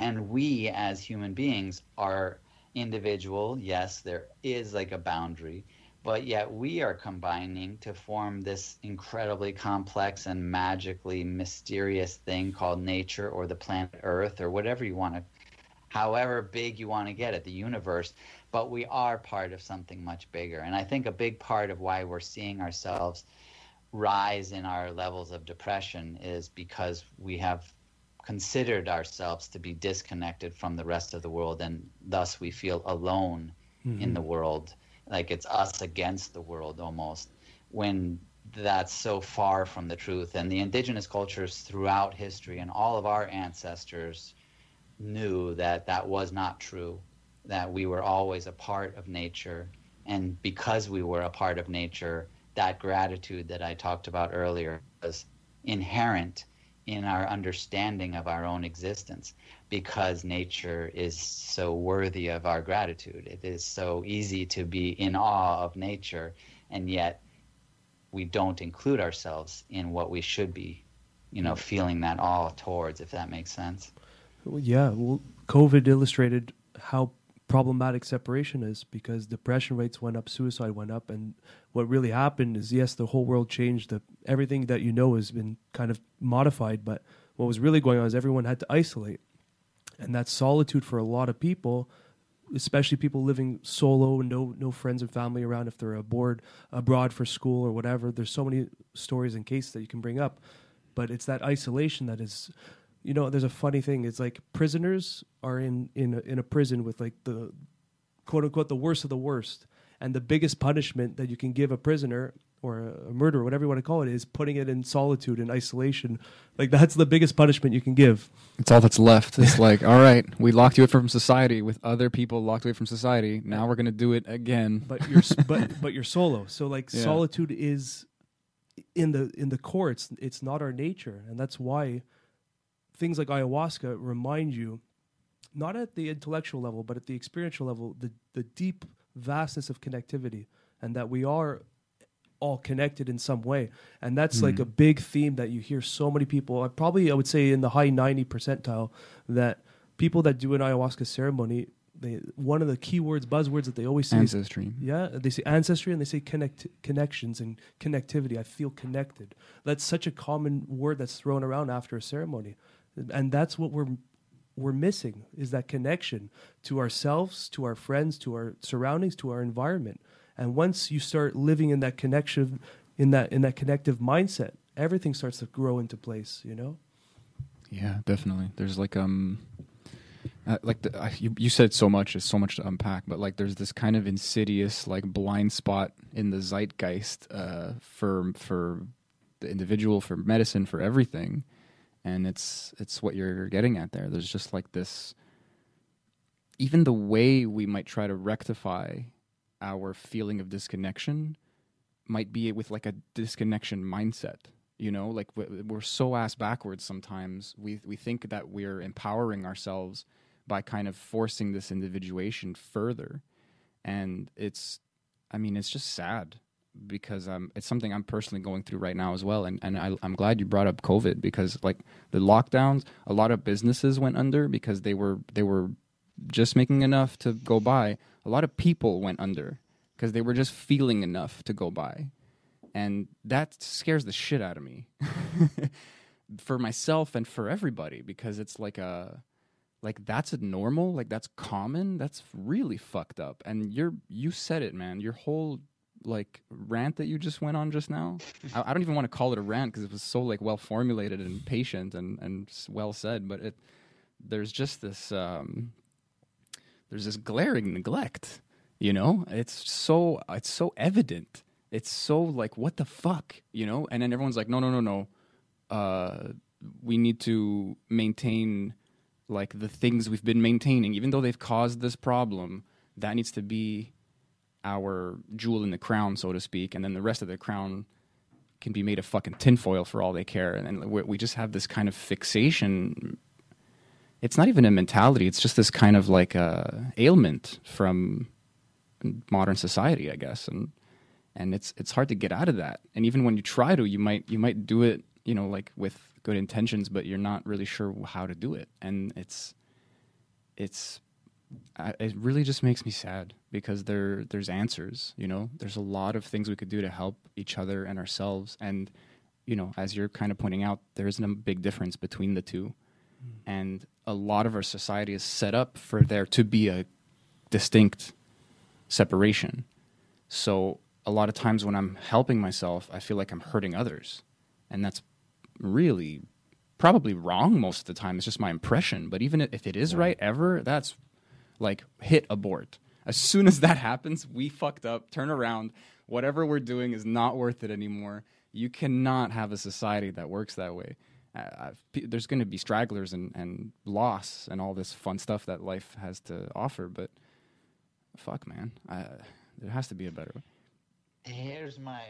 And we as human beings are individual. Yes, there is like a boundary, but yet we are combining to form this incredibly complex and magically mysterious thing called nature or the planet Earth or whatever you want to, however big you want to get it, the universe. But we are part of something much bigger. And I think a big part of why we're seeing ourselves rise in our levels of depression is because we have considered ourselves to be disconnected from the rest of the world, and thus we feel alone in the world, like it's us against the world almost, when that's so far from the truth. And the indigenous cultures throughout history and all of our ancestors knew that that was not true, that we were always a part of nature. And because we were a part of nature, that gratitude that I talked about earlier was inherent in our understanding of our own existence, because nature is so worthy of our gratitude. It is so easy to be in awe of nature, and yet we don't include ourselves in what we should be, you know, feeling that awe towards, if that makes sense. Well, yeah, well, COVID illustrated how problematic separation is, because depression rates went up, suicide went up, and what really happened is, yes, the whole world changed. Everything that you know has been kind of modified, but what was really going on is everyone had to isolate. And that solitude for a lot of people, especially people living solo and no friends and family around, if they're abroad for school or whatever, there's so many stories and cases that you can bring up. But it's that isolation that is, you know, there's a funny thing. It's like prisoners are in a prison with like the quote unquote the worst of the worst. And the biggest punishment that you can give a prisoner or a murderer, whatever you want to call it, is putting it in solitude and isolation. Like, that's the biggest punishment you can give. It's all that's left. It's like, all right, we locked you away from society with other people locked away from society. Now we're going to do it again. But you're but you're solo. So like, yeah, solitude is in the core. It's not our nature, and that's why things like ayahuasca remind you, not at the intellectual level, but at the experiential level, the deep vastness of connectivity, and that we are all connected in some way. And that's like a big theme that you hear so many people, I would say in the high 90 percentile, that people that do an ayahuasca ceremony, one of the key words, buzzwords that they always say ancestry. They say ancestry, and they say connections and connectivity. I feel connected. That's such a common word that's thrown around after a ceremony. And that's what we're missing, is that connection to ourselves, to our friends, to our surroundings, to our environment. And once you start living in that connection, in that connective mindset, everything starts to grow into place, you know? Yeah, definitely. There's like you said so much, there's so much to unpack, but like there's this kind of insidious like blind spot in the zeitgeist for the individual, for medicine, for everything. And it's what you're getting at there. There's just like this, even the way we might try to rectify our feeling of disconnection might be with like a disconnection mindset, you know, like we're so ass backwards sometimes. We think that we're empowering ourselves by kind of forcing this individuation further. And it's just sad, because it's something I'm personally going through right now as well. And I'm glad you brought up COVID, because like the lockdowns, a lot of businesses went under because they were just making enough to go by. A lot of people went under because they were just feeling enough to go by. And that scares the shit out of me for myself and for everybody, because it's like that's a normal, like that's common. That's really fucked up. And you said it, man, your whole like rant that you just went on just now. I don't even want to call it a rant, because it was so like well formulated and patient and well said, but there's just this glaring neglect, you know. It's so evident, it's so like what the fuck, you know. And then everyone's like no, we need to maintain like the things we've been maintaining, even though they've caused this problem. That needs to be our jewel in the crown, so to speak, and then the rest of the crown can be made of fucking tinfoil for all they care. And we just have this kind of fixation. It's not even a mentality, it's just this kind of like ailment from modern society, I guess. And it's hard to get out of that. And even when you try to, you might do it, you know, like with good intentions, but you're not really sure how to do it. And it really just makes me sad, because there's answers, you know. There's a lot of things we could do to help each other and ourselves. And, you know, as you're kind of pointing out, there isn't a big difference between the two. And a lot of our society is set up for there to be a distinct separation. So a lot of times when I'm helping myself, I feel like I'm hurting others. And that's really probably wrong most of the time. It's just my impression. But even if it is right ever, that's like hit abort. As soon as that happens, we fucked up, turn around. Whatever we're doing is not worth it anymore. You cannot have a society that works that way. There's going to be stragglers and loss and all this fun stuff that life has to offer. But fuck, man, there has to be a better way. Here's my,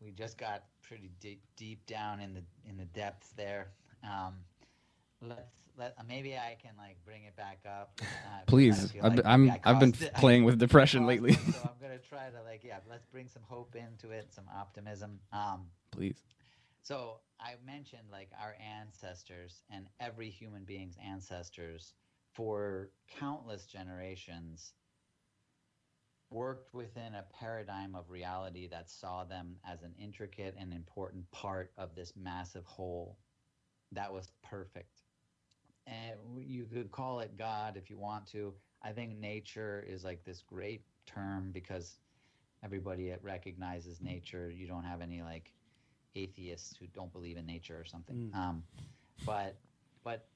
we just got pretty deep down in the depths there. Maybe I can bring it back up. Please, I've been playing with depression lately. So I'm gonna try to let's bring some hope into it, some optimism. Please. So I mentioned our ancestors and every human being's ancestors for countless generations worked within a paradigm of reality that saw them as an intricate and important part of this massive whole that was perfect. And you could call it God if you want to. I think nature is this great term because everybody recognizes nature. You don't have any atheists who don't believe in nature or something. But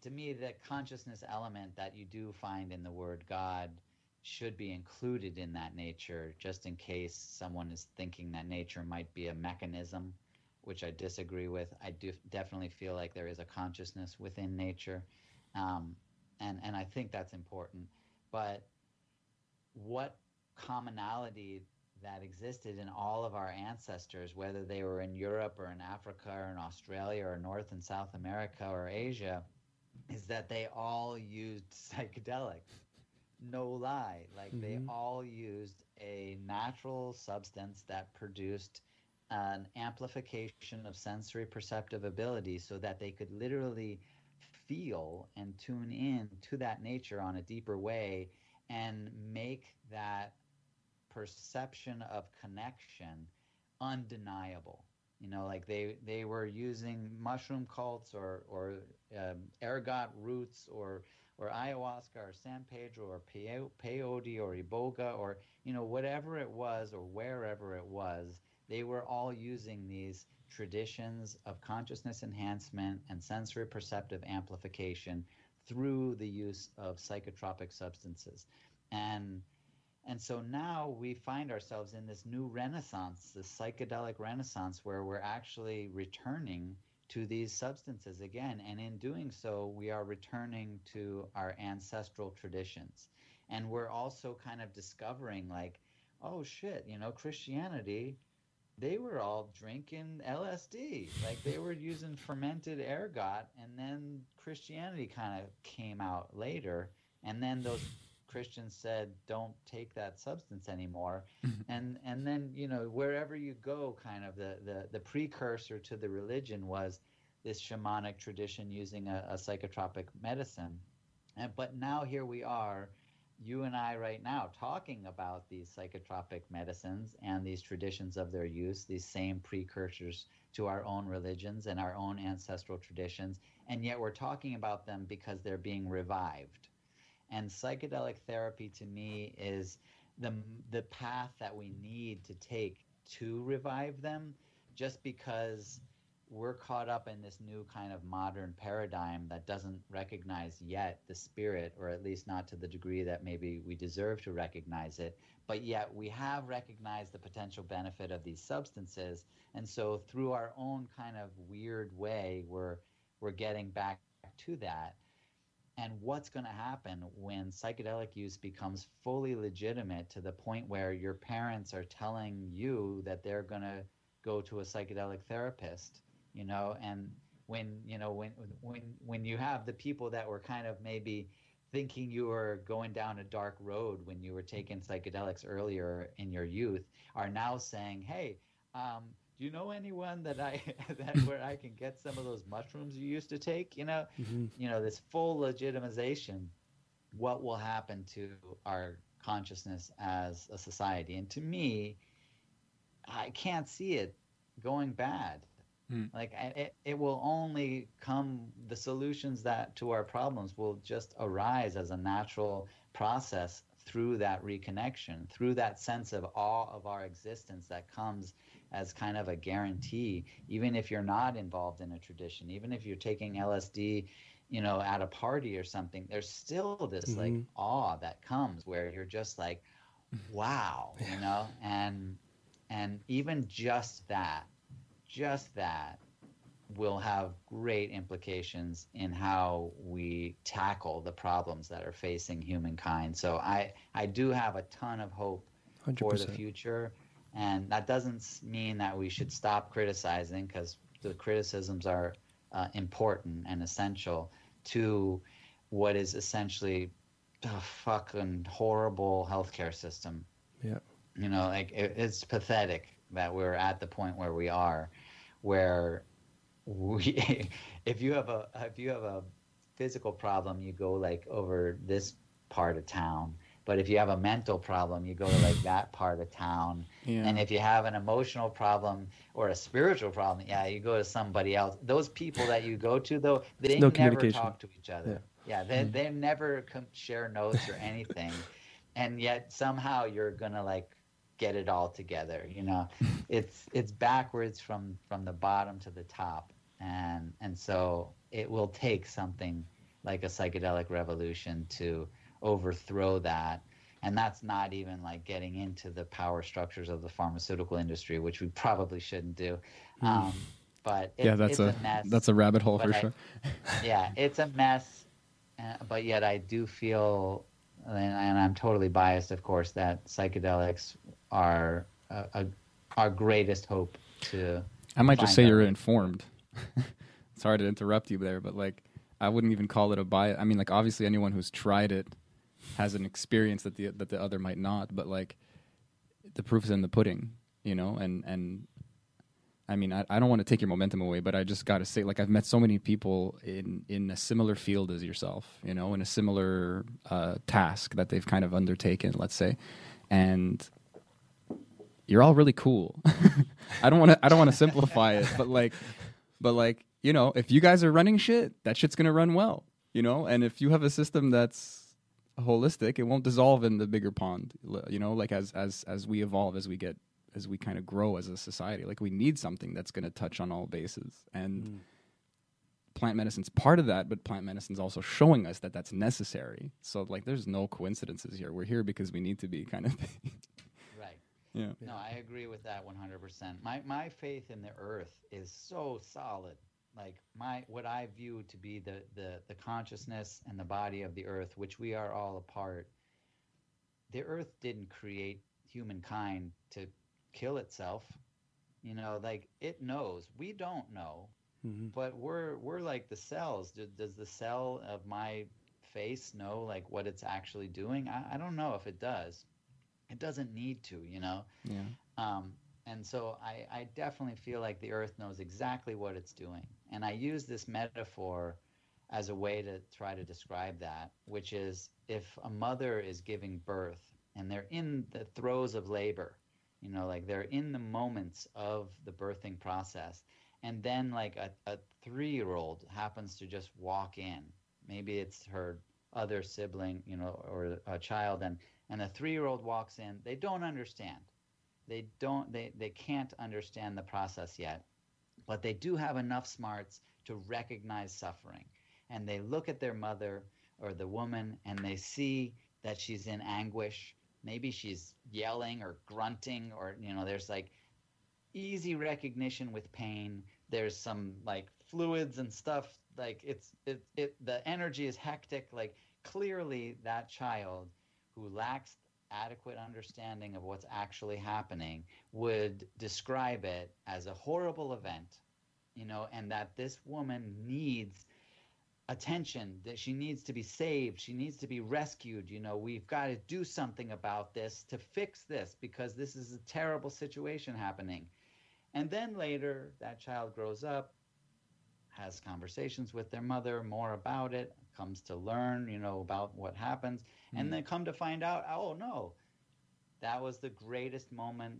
to me, the consciousness element that you do find in the word God should be included in that nature, just in case someone is thinking that nature might be a mechanism, which I disagree with. I do definitely feel like there is a consciousness within nature. And I think that's important. But what commonality that existed in all of our ancestors, whether they were in Europe or in Africa or in Australia or North and South America or Asia, is that they all used psychedelics. No lie. They all used a natural substance that produced an amplification of sensory perceptive ability so that they could literally feel and tune in to that nature on a deeper way and make that perception of connection undeniable. They were using mushroom cults or ergot roots or ayahuasca or San Pedro or peyote or iboga or whatever it was or wherever it was. They were all using these traditions of consciousness enhancement and sensory perceptive amplification through the use of psychotropic substances. And so now we find ourselves in this new renaissance, this psychedelic renaissance, where we're actually returning to these substances again. And in doing so, we are returning to our ancestral traditions. And we're also kind of discovering oh shit, Christianity, they were all drinking LSD. They were using fermented ergot, and then Christianity kind of came out later. And then those Christians said, don't take that substance anymore. And then, wherever you go, kind of the precursor to the religion was this shamanic tradition using a psychotropic medicine. But now here we are, you and I right now, talking about these psychotropic medicines and these traditions of their use, these same precursors to our own religions and our own ancestral traditions. And yet we're talking about them because they're being revived. And psychedelic therapy, to me, is the path that we need to take to revive them, just because we're caught up in this new kind of modern paradigm that doesn't recognize yet the spirit, or at least not to the degree that maybe we deserve to recognize it. But yet we have recognized the potential benefit of these substances. And so through our own kind of weird way, we're getting back to that. And what's going to happen when psychedelic use becomes fully legitimate to the point where your parents are telling you that they're going to go to a psychedelic therapist, and when you have the people that were kind of maybe thinking you were going down a dark road when you were taking psychedelics earlier in your youth are now saying, hey, do you know anyone where I can get some of those mushrooms you used to take? This full legitimization, what will happen to our consciousness as a society? And to me, I can't see it going bad. It will only come, the solutions that to our problems will just arise as a natural process through that reconnection, through that sense of all of our existence that comes as kind of a guarantee, even if you're not involved in a tradition, even if you're taking LSD, you know, at a party or something, there's still this mm-hmm. like awe that comes where you're just like, wow, yeah. you know, and even just that will have great implications in how we tackle the problems that are facing humankind. So I do have a ton of hope 100%. For the future. And that doesn't mean that we should stop criticizing, because the criticisms are important and essential to what is essentially a fucking horrible healthcare system. Yeah. You know, like it's pathetic that we're at the point where we are, where we, if you have a physical problem, you go like over this part of town. But if you have a mental problem, you go to like that part of town. Yeah. And if you have an emotional problem or a spiritual problem, yeah, you go to somebody else. Those people that you go to, though, they never talk to each other. Yeah, they never share notes or anything. And yet somehow you're gonna like get it all together, you know. It's backwards from the bottom to the top, and so it will take something like a psychedelic revolution to overthrow that. And that's not even like getting into the power structures of the pharmaceutical industry, which we probably shouldn't do. But it's a mess. That's a rabbit hole for sure. Yeah, it's a mess, but yet I do feel, and I'm totally biased, of course, that psychedelics are our greatest hope to. I might just say you're informed. Sorry to interrupt you there, but like I wouldn't even call it a bias. I mean, like obviously anyone who's tried it has an experience that the other might not, but like the proof is in the pudding, you know. And I mean, I don't want to take your momentum away, but I just got to say, like, I've met so many people in a similar field as yourself, you know, in a similar task that they've kind of undertaken, let's say, and you're all really cool. I don't want to simplify it, but like, you know, if you guys are running shit, that shit's gonna run well, you know, and if you have a system that's holistic, it won't dissolve in the bigger pond, you know, like as we evolve, as we kind of grow as a society, like we need something that's going to touch on all bases, and plant medicine's part of that, but plant medicine's also showing us that that's necessary. So like, there's no coincidences here. We're here because we need to be, kind of thing. Right. Yeah. No, I agree with that 100%. My faith in the earth is so solid. Like what I view to be the consciousness and the body of the earth, which we are all a part. The earth didn't create humankind to kill itself, you know, like it knows. We don't know, but we're like the cells. Does the cell of my face know like what it's actually doing? I don't know if it does. It doesn't need to, you know. Yeah. And so I definitely feel like the earth knows exactly what it's doing. And I use this metaphor as a way to try to describe that, which is if a mother is giving birth and they're in the throes of labor, you know, like they're in the moments of the birthing process, and then like a 3-year-old happens to just walk in. Maybe it's her other sibling, you know, or a child, and a 3-year-old walks in. They don't understand. They can't understand the process yet, but they do have enough smarts to recognize suffering. And they look at their mother or the woman, and they see that she's in anguish. Maybe she's yelling or grunting, or, you know, there's like easy recognition with pain. There's some like fluids and stuff. Like the energy is hectic. Like clearly that child who lacks adequate understanding of what's actually happening would describe it as a horrible event, you know, and that this woman needs attention, that she needs to be saved, she needs to be rescued, you know, we've got to do something about this to fix this, because this is a terrible situation happening. And then later that child grows up, has conversations with their mother more about it, comes to learn, you know, about what happens, and then come to find out, oh no, that was the greatest moment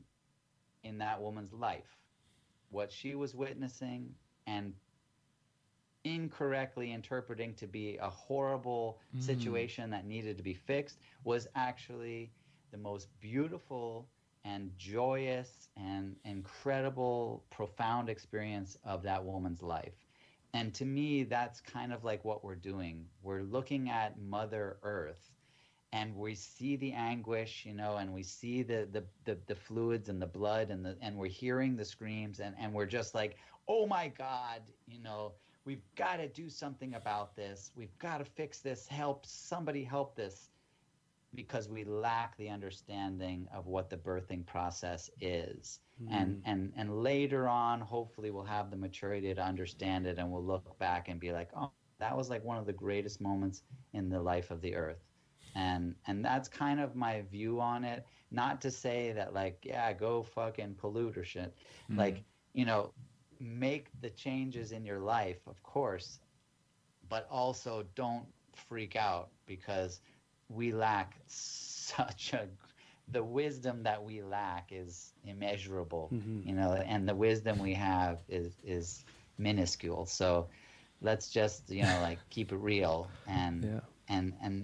in that woman's life, what she was witnessing, and incorrectly interpreting to be a horrible situation that needed to be fixed was actually the most beautiful and joyous and incredible, profound experience of that woman's life. And to me, that's kind of like what we're doing. We're looking at Mother Earth, and we see the anguish, you know, and we see the fluids and the blood, and we're hearing the screams, and we're just like, oh my God, you know, we've got to do something about this. We've got to fix this. Help, somebody help this. Because we lack the understanding of what the birthing process is. And later on, hopefully we'll have the maturity to understand it, and we'll look back and be like, oh, that was like one of the greatest moments in the life of the earth. And that's kind of my view on it. Not to say that like, yeah, go fucking pollute or shit. Like, you know, make the changes in your life, of course, but also don't freak out, because we lack such a, the wisdom that we lack is immeasurable, you know, and the wisdom we have is minuscule. So let's just, you know, like keep it real and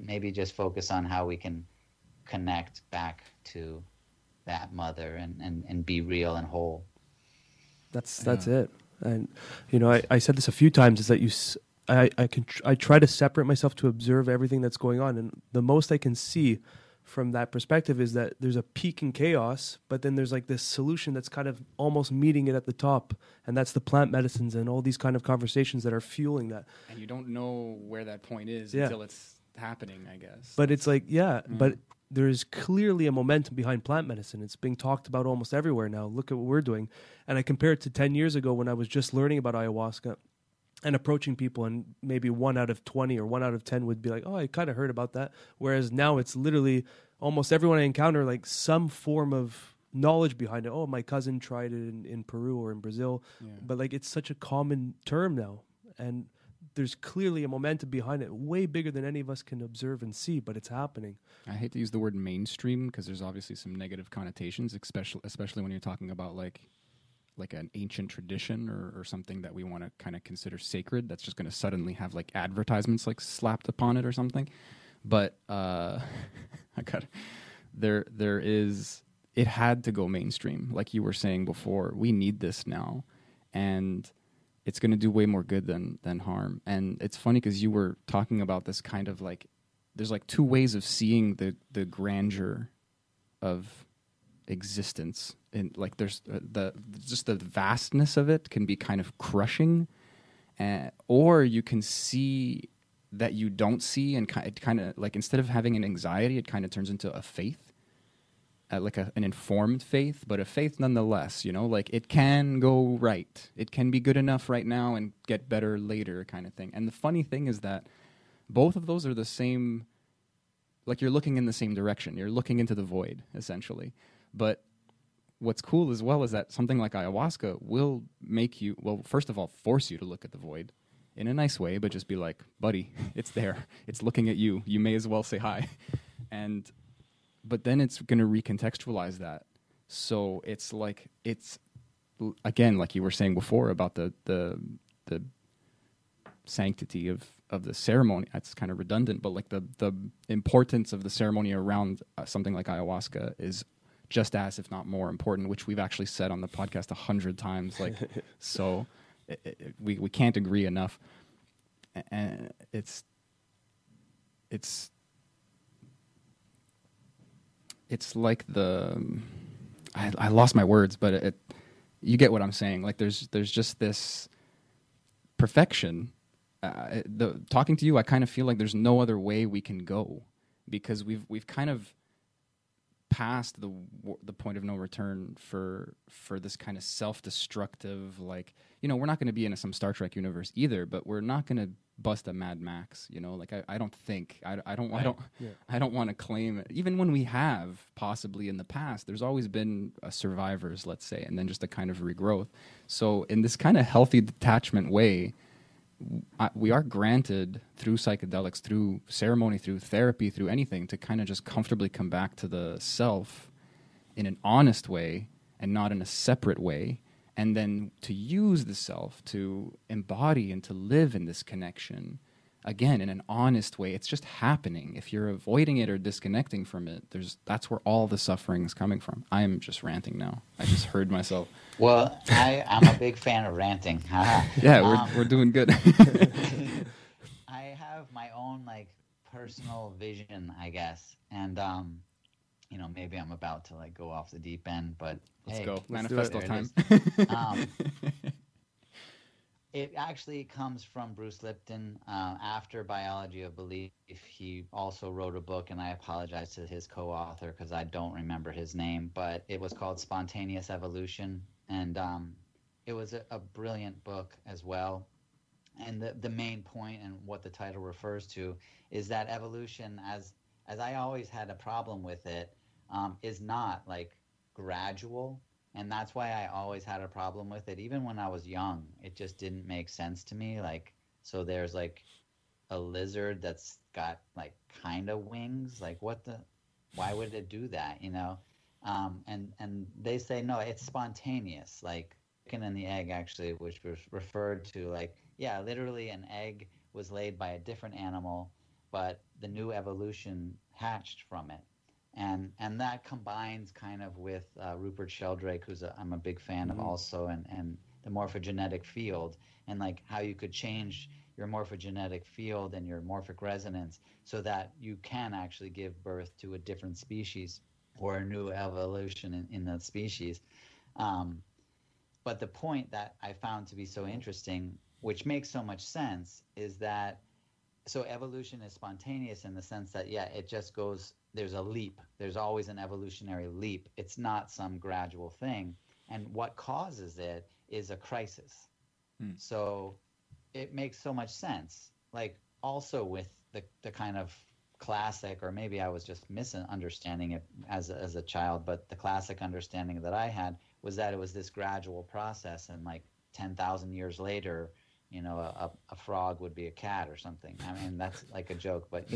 maybe just focus on how we can connect back to that mother and be real and whole. That's it. And, you know, I said this a few times, is that I try to separate myself to observe everything that's going on, and the most I can see from that perspective is that there's a peak in chaos, but then there's like this solution that's kind of almost meeting it at the top, and that's the plant medicines and all these kind of conversations that are fueling that. And you don't know where that point is until it's happening, I guess. But it's like, but there is clearly a momentum behind plant medicine. It's being talked about almost everywhere now. Look at what we're doing. And I compare it to 10 years ago when I was just learning about ayahuasca and approaching people, and maybe 1 out of 20 or 1 out of 10 would be like, oh, I kind of heard about that. Whereas now it's literally almost everyone I encounter, like some form of knowledge behind it. Oh, my cousin tried it in Peru or in Brazil. Yeah. But like, it's such a common term now. And there's clearly a momentum behind it, way bigger than any of us can observe and see, but it's happening. I hate to use the word mainstream, because there's obviously some negative connotations, especially when you're talking about like an ancient tradition or something that we want to kind of consider sacred, that's just going to suddenly have like advertisements like slapped upon it or something. But it had to go mainstream, like you were saying before. We need this now, and it's going to do way more good than harm. And it's funny because you were talking about this kind of like, there's like two ways of seeing the grandeur of existence. And like there's the vastness of it can be kind of crushing, or you can see that you don't see, and it kind of like, instead of having an anxiety, it kind of turns into a faith, an informed faith, but a faith nonetheless, you know, like it can go right. It can be good enough right now and get better later kind of thing. And the funny thing is that both of those are the same, like you're looking in the same direction. You're looking into the void, essentially. But what's cool as well is that something like ayahuasca will make you, well, first of all, force you to look at the void in a nice way, but just be like, buddy, it's there. It's looking at you. You may as well say hi. But then it's going to recontextualize that. So it's like, it's, again, like you were saying before about the sanctity of the ceremony. That's kind of redundant, but like the importance of the ceremony around something like ayahuasca is just as, if not more important, which we've actually said on the podcast 100 times. Like, so we can't agree enough. And it's like I lost my words, but you get what I'm saying. Like there's just this perfection. Talking to you, I kind of feel like there's no other way we can go, because we've kind of past the point of no return for this kind of self-destructive, like, you know, we're not going to be in some Star Trek universe either, but we're not going to bust a Mad Max, you know, like I don't want to claim it. Even when we have possibly in the past, there's always been a survivors, let's say, and then just a kind of regrowth. So in this kind of healthy detachment way, we are granted through psychedelics, through ceremony, through therapy, through anything, to kind of just comfortably come back to the self in an honest way and not in a separate way. and then to use the self to embody and to live in this connection, again, in an honest way. It's just happening. If you're avoiding it or disconnecting from it, that's where all the suffering is coming from. I am just ranting now. I just heard myself. Well, I'm a big fan of ranting. Yeah, we're doing good. I have my own personal vision, I guess, and maybe I'm about to go off the deep end, but let's go. Manifesto time. It actually comes from Bruce Lipton. After Biology of Belief, he also wrote a book, and I apologize to his co-author because I don't remember his name, but it was called Spontaneous Evolution, and it was a brilliant book as well. And the main point, and what the title refers to, is that evolution, as I always had a problem with it, is not gradual. And that's why I always had a problem with it. Even when I was young, it just didn't make sense to me. So there's a lizard that's got kind of wings. Why would it do that? And they say, no, it's spontaneous. Chicken and the egg, actually, which was referred to, literally an egg was laid by a different animal, but the new evolution hatched from it. And that combines kind of with Rupert Sheldrake, who's I'm a big fan of also, and the morphogenetic field, and how you could change your morphogenetic field and your morphic resonance so that you can actually give birth to a different species or a new evolution in that species. But the point that I found to be so interesting, which makes so much sense, is that so evolution is spontaneous in the sense that, yeah, it just goes. There's a leap. There's always an evolutionary leap. It's not some gradual thing. And what causes it is a crisis. So it makes so much sense. Also with the kind of classic, or maybe I was just misunderstanding it as a child, but the classic understanding that I had was that it was this gradual process, and 10,000 years later, a frog would be a cat or something. I mean, that's a joke, but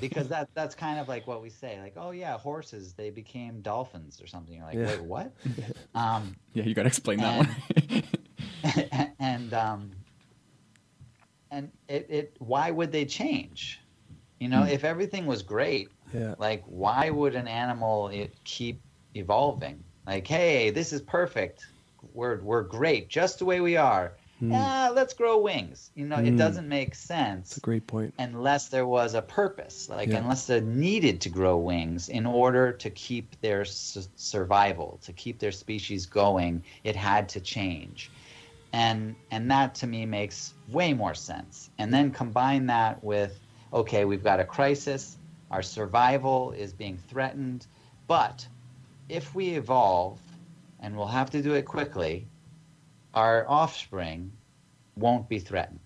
because that's kind of what we say, oh yeah, horses, they became dolphins or something. You're wait, what? You got to explain that one. And it why would they change? If everything was great, why would an animal keep evolving? Hey, this is perfect. We're great just the way we are. Let's grow wings. It doesn't make sense. That's a great point. Unless there was a purpose, unless they needed to grow wings in order to keep their survival, to keep their species going, it had to change. And that to me makes way more sense. And then combine that with, okay, we've got a crisis, our survival is being threatened, but if we evolve, and we'll have to do it quickly, our offspring won't be threatened.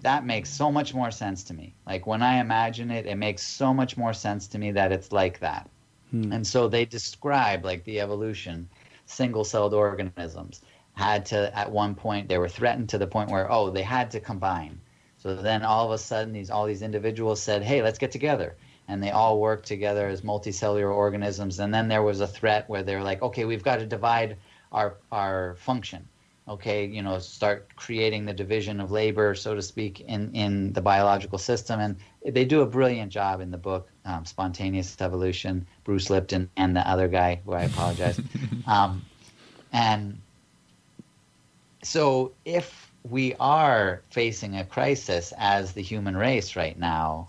That makes so much more sense to me. When I imagine it, it makes so much more sense to me that it's like that. And so they describe the evolution, single-celled organisms had to, at one point, they were threatened to the point where, they had to combine. So then all of a sudden, all these individuals said, hey, let's get together. And they all worked together as multicellular organisms. And then there was a threat where they're okay, we've got to divide our function. Okay, start creating the division of labor, so to speak, in the biological system. And they do a brilliant job in the book, Spontaneous Evolution, Bruce Lipton and the other guy, who I apologize. And so if we are facing a crisis as the human race right now,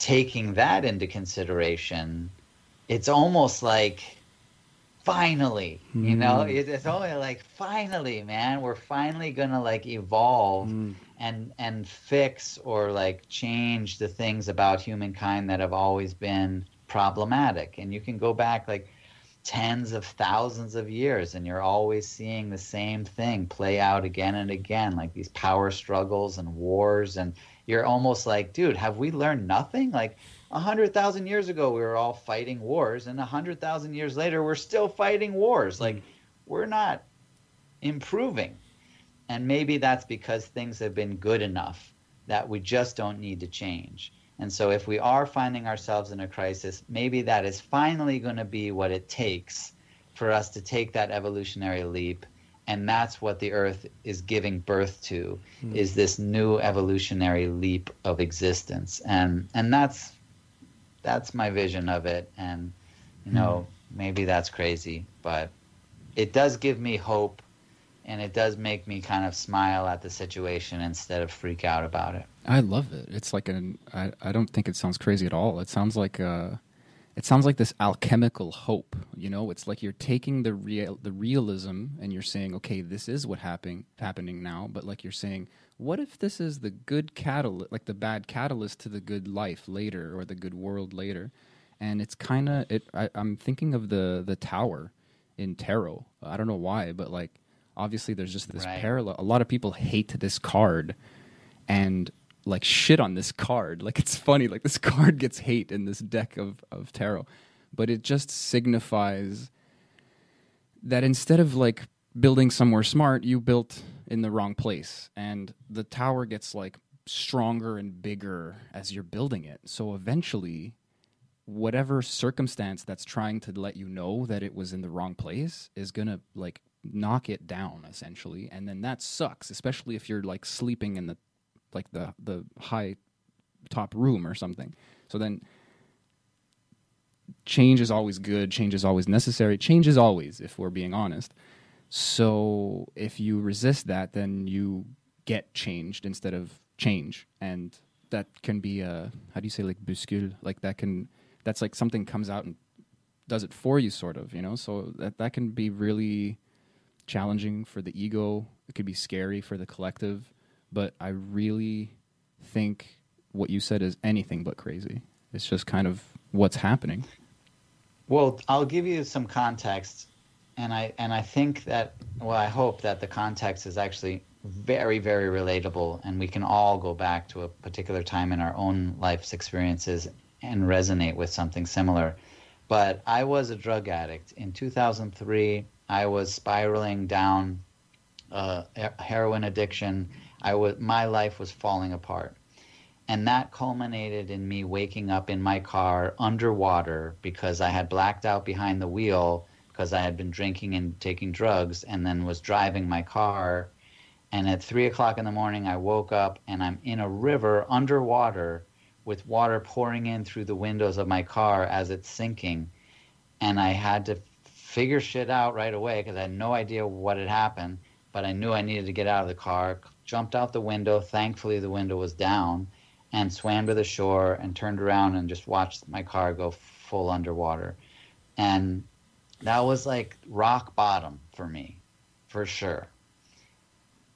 taking that into consideration, it's almost finally, it's only finally, man, we're finally gonna evolve and fix or change the things about humankind that have always been problematic. And you can go back tens of thousands of years, and you're always seeing the same thing play out again and again, these power struggles and wars. And you're almost dude, have we learned nothing? 100,000 years ago, we were all fighting wars, and 100,000 years later, we're still fighting wars. We're not improving. And maybe that's because things have been good enough that we just don't need to change. And so if we are finding ourselves in a crisis, maybe that is finally going to be what it takes for us to take that evolutionary leap. And that's what the Earth is giving birth to, is this new evolutionary leap of existence. And that's my vision of it. And, you know, maybe that's crazy, but it does give me hope, and it does make me kind of smile at the situation instead of freak out about it. I love it. It's like I don't think it sounds crazy at all. It sounds like this alchemical hope, you know? It's like you're taking the realism and you're saying, okay, this is what's happening now, but like you're saying, what if this is the good catalyst, like the bad catalyst to the good life later or the good world later? And it's kind of, I'm thinking of the tower in tarot. I don't know why, but like obviously there's just this parallel. A lot of people hate this card and like shit on this card. Like it's funny, like this card gets hate in this deck of tarot, but it just signifies that instead of like building somewhere smart, you built in the wrong place, and the tower gets like stronger and bigger as you're building it. So eventually whatever circumstance that's trying to let you know that it was in the wrong place is gonna like knock it down essentially. And then that sucks, especially if you're like sleeping in the high top room or something. So then change is always good. Change is always necessary. Change is always, if we're being honest. So if you resist that, then you get changed instead of change. And that can be a, how do you say, like buscule? Like that's like something comes out and does it for you, sort of, you know? So that can be really challenging for the ego. It could be scary for the collective. But I really think what you said is anything but crazy. It's just kind of what's happening. Well, I'll give you some context, and I think that, well, I hope that the context is actually very, very relatable, and we can all go back to a particular time in our own life's experiences and resonate with something similar. But I was a drug addict. In 2003, I was spiraling down heroin addiction. My life was falling apart, and that culminated in me waking up in my car underwater because I had blacked out behind the wheel because I had been drinking and taking drugs, and then was driving my car. And at 3 o'clock in the morning, I woke up and I'm in a river underwater with water pouring in through the windows of my car as it's sinking. And I had to figure shit out right away because I had no idea what had happened, but I knew I needed to get out of the car. Jumped out the window, thankfully the window was down, and swam to the shore and turned around and just watched my car go full underwater. And that was like rock bottom for me, for sure.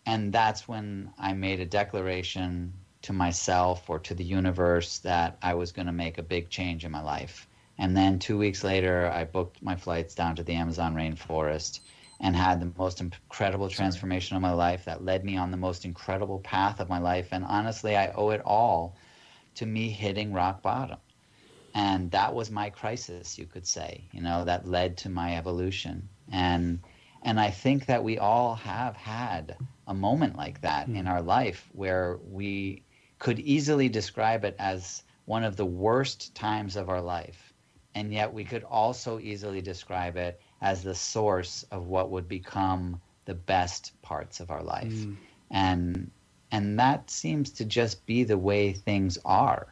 And that's when I made a declaration to myself or to the universe that I was going to make a big change in my life. And then 2 weeks later, I booked my flights down to the Amazon rainforest and had the most incredible transformation of my life that led me on the most incredible path of my life. And honestly, I owe it all to me hitting rock bottom. And that was my crisis, you could say, you know, that led to my evolution. And I think that we all have had a moment like that in our life where we could easily describe it as one of the worst times of our life. And yet we could also easily describe it as the source of what would become the best parts of our life. And that seems to just be the way things are.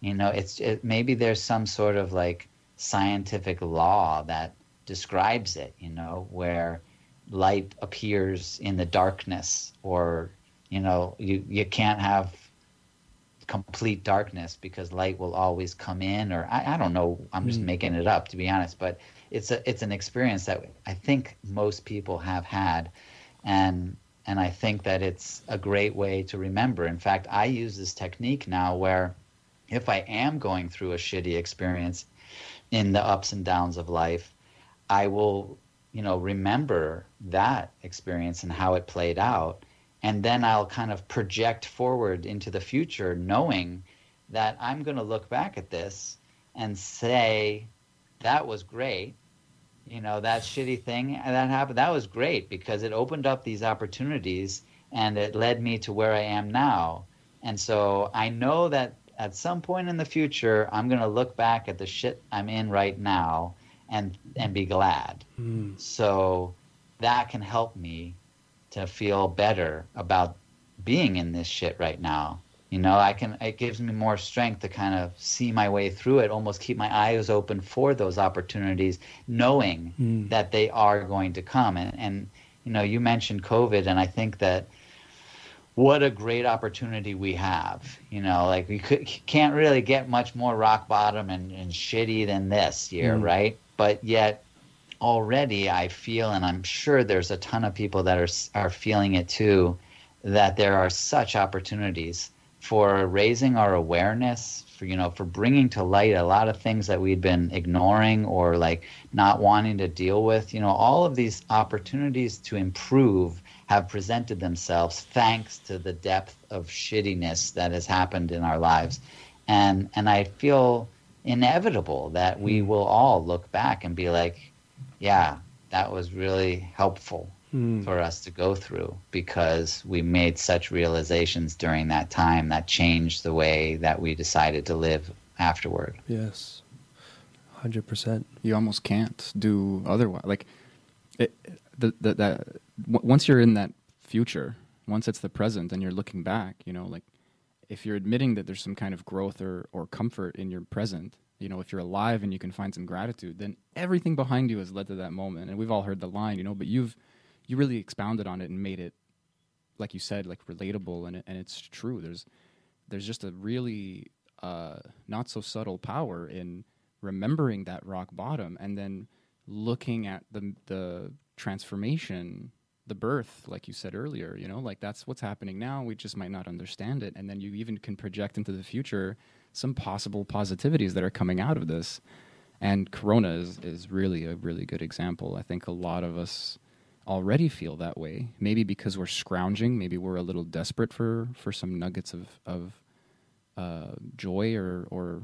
You know, maybe there's some sort of like scientific law that describes it, you know, where light appears in the darkness, or, you know, you can't have complete darkness because light will always come in, or I don't know, I'm just making it up, to be honest, but it's an experience that I think most people have had, and I think that it's a great way to remember. In fact, I use this technique now where if I am going through a shitty experience in the ups and downs of life, I will, you know, remember that experience and how it played out, and then I'll kind of project forward into the future knowing that I'm going to look back at this and say, that was great. You know, that shitty thing that happened, that was great because it opened up these opportunities and it led me to where I am now. And so I know that at some point in the future, I'm going to look back at the shit I'm in right now and be glad. So that can help me to feel better about being in this shit right now. You know, it gives me more strength to kind of see my way through it, almost keep my eyes open for those opportunities, knowing that they are going to come. And, you know, you mentioned COVID, and I think that what a great opportunity we have. You know, like can't really get much more rock bottom and shitty than this year, right? But yet already I feel, and I'm sure there's a ton of people that are feeling it too, that there are such opportunities for raising our awareness, for bringing to light a lot of things that we'd been ignoring or like not wanting to deal with. You know, all of these opportunities to improve have presented themselves thanks to the depth of shittiness that has happened in our lives. And I feel inevitable that we will all look back and be like, yeah, that was really helpful for us to go through, because we made such realizations during that time that changed the way that we decided to live afterward. Yes, 100%. You almost can't do otherwise. Like, once you're in that future, once it's the present and you're looking back, you know, like if you're admitting that there's some kind of growth or comfort in your present, you know, if you're alive and you can find some gratitude, then everything behind you has led to that moment. And we've all heard the line, you know, but you really expounded on it and made it, like you said, like relatable, and it's true. There's just a really not so subtle power in remembering that rock bottom and then looking at the transformation, the birth, like you said earlier. You know, like that's what's happening now. We just might not understand it, and then you even can project into the future some possible positivities that are coming out of this. And Corona is really a really good example. I think a lot of us already feel that way, maybe because we're scrounging, maybe we're a little desperate for some nuggets of joy or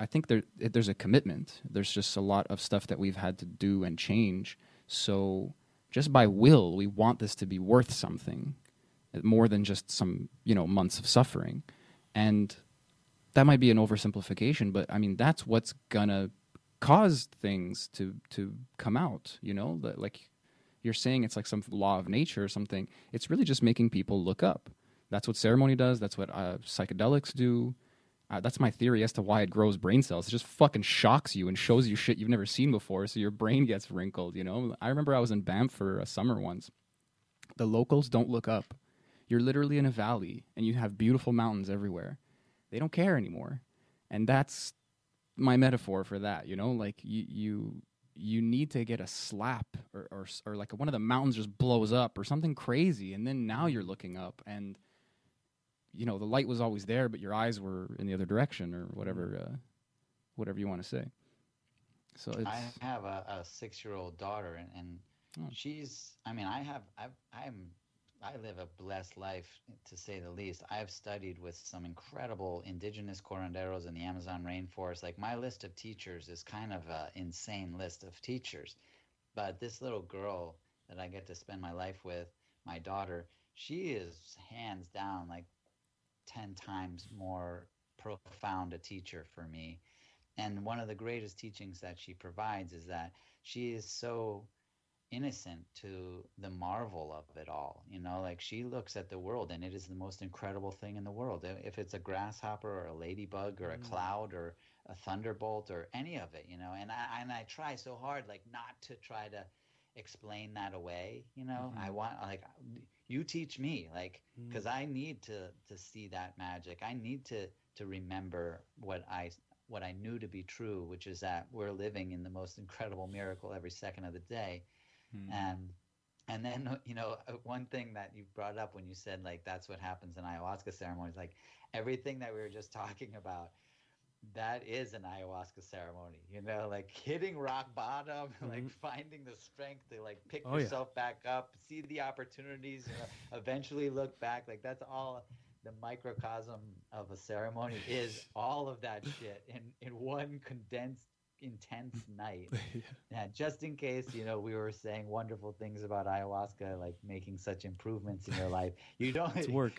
I think there's a commitment. There's just a lot of stuff that we've had to do and change. So just by will, we want this to be worth something more than just some, you know, months of suffering. And that might be an oversimplification, but I mean, that's what's gonna cause things to come out, you know, like you're saying, it's like some law of nature or something. It's really just making people look up. That's what ceremony does. That's what psychedelics do. That's my theory as to why it grows brain cells. It just fucking shocks you and shows you shit you've never seen before, so your brain gets wrinkled, you know. I remember I was in Banff for a summer once. The locals don't look up. You're literally in a valley, and you have beautiful mountains everywhere. They don't care anymore. And that's my metaphor for that, you know, like you need to get a slap or like one of the mountains just blows up or something crazy, and then now you're looking up, and you know the light was always there, but your eyes were in the other direction or whatever you want to say. So it's, I have a 6-year-old daughter, and I live a blessed life, to say the least. I've studied with some incredible indigenous curanderos in the Amazon rainforest. Like, my list of teachers is kind of an insane list of teachers. But this little girl that I get to spend my life with, my daughter, she is hands down like 10 times more profound a teacher for me. And one of the greatest teachings that she provides is that she is so innocent to the marvel of it all. You know, like she looks at the world and it is the most incredible thing in the world. If it's a grasshopper or a ladybug or a cloud or a thunderbolt or any of it, you know, and I try so hard, like, not to try to explain that away. You know, I want, like, you teach me, like, because I need to see that magic. I need to remember what I knew to be true, which is that we're living in the most incredible miracle every second of the day. And then, you know, one thing that you brought up when you said, like, that's what happens in ayahuasca ceremonies, like everything that we were just talking about, that is an ayahuasca ceremony, you know, like hitting rock bottom, like finding the strength to like pick yourself back up, see the opportunities, you know, eventually look back. Like, that's all the microcosm of a ceremony, is all of that shit in one condensed intense night. Yeah, just in case, you know, we were saying wonderful things about ayahuasca, like making such improvements in your life. You don't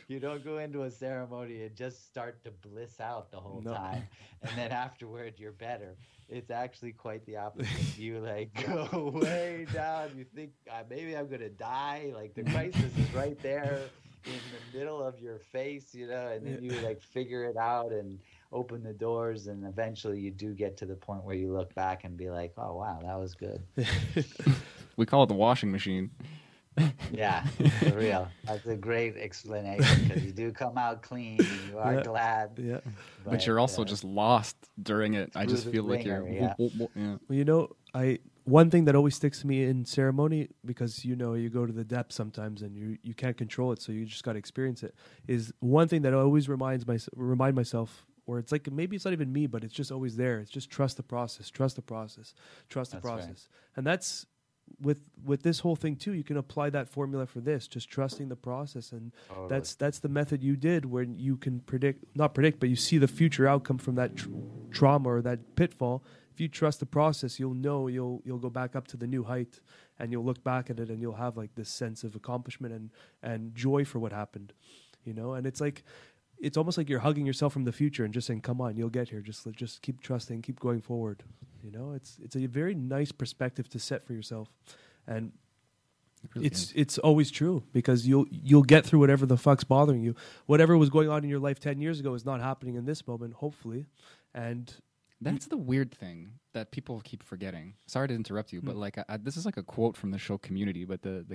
You don't go into a ceremony and just start to bliss out the whole time, and then afterward you're better. It's actually quite the opposite. You like go way down. You think maybe I'm gonna die. Like the crisis is right there in the middle of your face, you know, and then you like figure it out and open the doors, and eventually you do get to the point where you look back and be like, oh wow, that was good. We call it the washing machine. Yeah, for real. That's a great explanation, because you do come out clean and you are glad. Yeah, but you're also just lost during it. I just feel like you're... Well, you know, one thing that always sticks to me in ceremony, because, you know, you go to the depths sometimes and you can't control it, so you just got to experience it, is one thing that I always remind myself, or it's like, maybe it's not even me, but it's just always there. It's just trust the process. Right. And that's with this whole thing too. You can apply that formula for this, just trusting the process. And that's the method you did, where you can not predict, but you see the future outcome from that trauma or that pitfall. If you trust the process, you'll know you'll go back up to the new height, and you'll look back at it and you'll have like this sense of accomplishment and joy for what happened, you know? And it's like, it's almost like you're hugging yourself from the future and just saying, come on, you'll get here. Just keep trusting, keep going forward. You know, it's a very nice perspective to set for yourself. And it's always true, because you'll get through whatever the fuck's bothering you. Whatever was going on in your life 10 years ago is not happening in this moment, hopefully. And that's the weird thing that people keep forgetting. Sorry to interrupt you, but like this is like a quote from the show Community, but the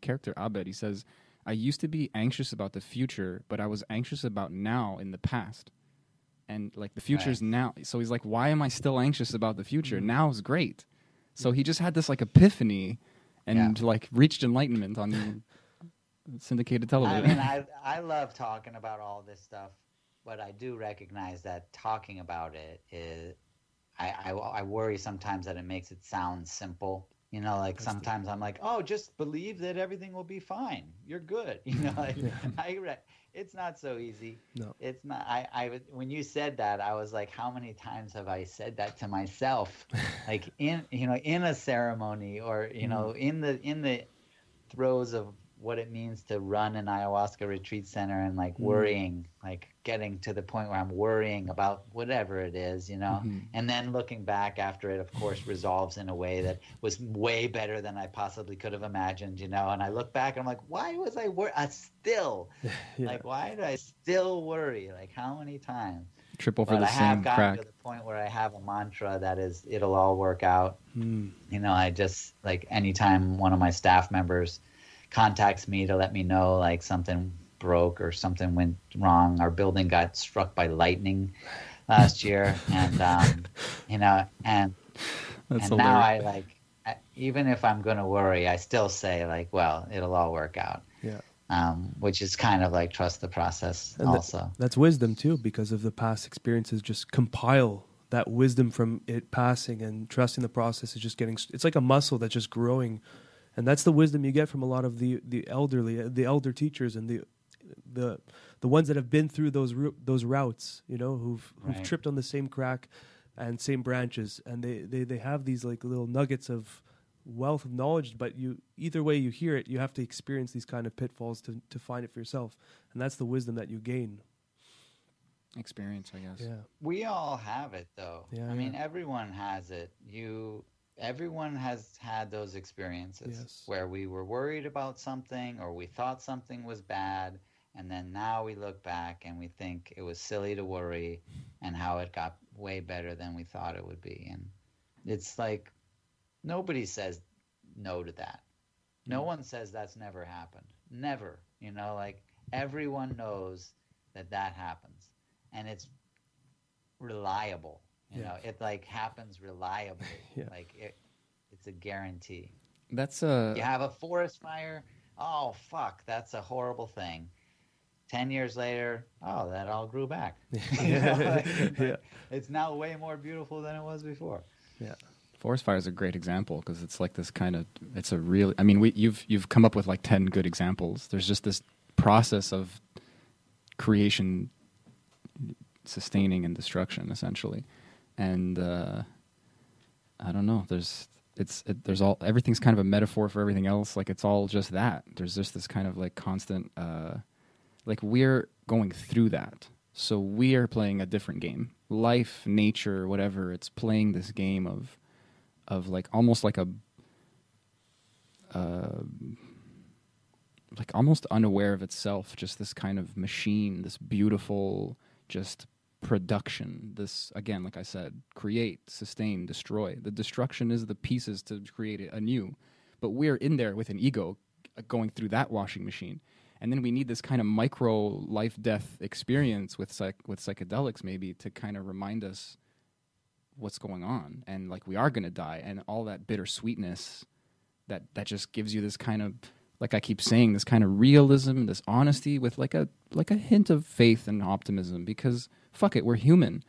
character Abed, he says, I used to be anxious about the future, but I was anxious about now in the past. And like the future's now. So he's like, why am I still anxious about the future? Now is great. So he just had this like epiphany and like reached enlightenment on syndicated television. I mean, I love talking about all this stuff, but I do recognize that talking about it is, I worry sometimes that it makes it sound simple. You know, like sometimes I'm like, oh, just believe that everything will be fine. You're good. You know, like, it's not so easy. No, it's not. I when you said that, I was like, how many times have I said that to myself? Like in a ceremony, or in the throes of what it means to run an ayahuasca retreat center, and like worrying, like getting to the point where I'm worrying about whatever it is, you know, and then looking back after it, of course, resolves in a way that was way better than I possibly could have imagined, you know. And I look back and I'm like, why was I worried? Like, why did I still worry? Like, how many times? Triple for but the same crack. I have gotten to the point where I have a mantra that is, it'll all work out. You know, I just like, anytime one of my staff members contacts me to let me know like something broke or something went wrong. Our building got struck by lightning last year, and you know, and now even if I'm going to worry, I still say like, well, it'll all work out. Yeah. Which is kind of like trust the process, and also. That's wisdom too, because of the past experiences. Just compile that wisdom from it passing, and trusting the process is just getting. It's like a muscle that's just growing. And that's the wisdom you get from a lot of the elderly, the elder teachers, and the ones that have been through those routes, you know, who've tripped on the same crack and same branches, and they have these like little nuggets of wealth of knowledge. But you, either way you hear it, you have to experience these kind of pitfalls to find it for yourself, and that's the wisdom that you gain. Experience, I guess. Yeah, we all have it though. Yeah, I mean, everyone has it. Everyone has had those experiences where we were worried about something, or we thought something was bad, and then now we look back and we think it was silly to worry, and how it got way better than we thought it would be. And it's like, nobody says no to that. No one says that's never happened. Never. You know, like everyone knows that happens, and it's reliable. You know, it like happens reliably. Like it's a guarantee. That's you have a forest fire. Oh fuck, that's a horrible thing. 10 years later, oh, that all grew back. You know, like, it's now way more beautiful than it was before. Yeah, forest fire is a great example, because it's like this kind of. It's a really. I mean, you've come up with like 10 good examples. There's just this process of creation, sustaining, and destruction, essentially. And I don't know. Everything's kind of a metaphor for everything else. Like, it's all just that. There's just this kind of like constant, like we're going through that. So we are playing a different game. Life, nature, whatever, it's playing this game of like almost like a, like almost unaware of itself, just this kind of machine, this beautiful, just production, this, again, like I said, create, sustain, destroy. The destruction is the pieces to create it anew. But we're in there with an ego going through that washing machine. And then we need this kind of micro life-death experience with psychedelics maybe to kind of remind us what's going on. And like, we are going to die. And all that bittersweetness that just gives you this kind of, like I keep saying, this kind of realism, this honesty with like a hint of faith and optimism, because fuck it, we're human.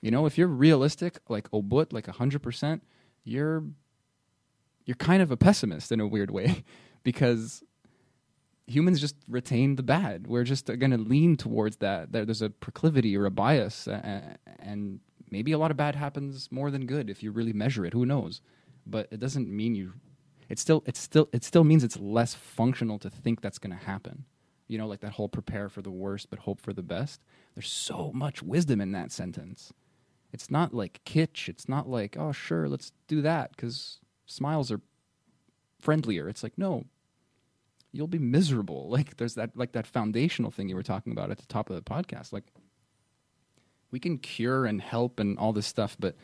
You know, if you're realistic, like Obut, like 100%, you're kind of a pessimist in a weird way, because humans just retain the bad. We're just going to lean towards that. There's a proclivity or a bias, and maybe a lot of bad happens more than good if you really measure it. Who knows? But it doesn't mean you... It still means it's less functional to think that's going to happen. You know, like that whole prepare for the worst but hope for the best. There's so much wisdom in that sentence. It's not like kitsch. It's not like, oh, sure, let's do that because smiles are friendlier. It's like, no, you'll be miserable. Like there's that, like that foundational thing you were talking about at the top of the podcast. Like we can cure and help and all this stuff, but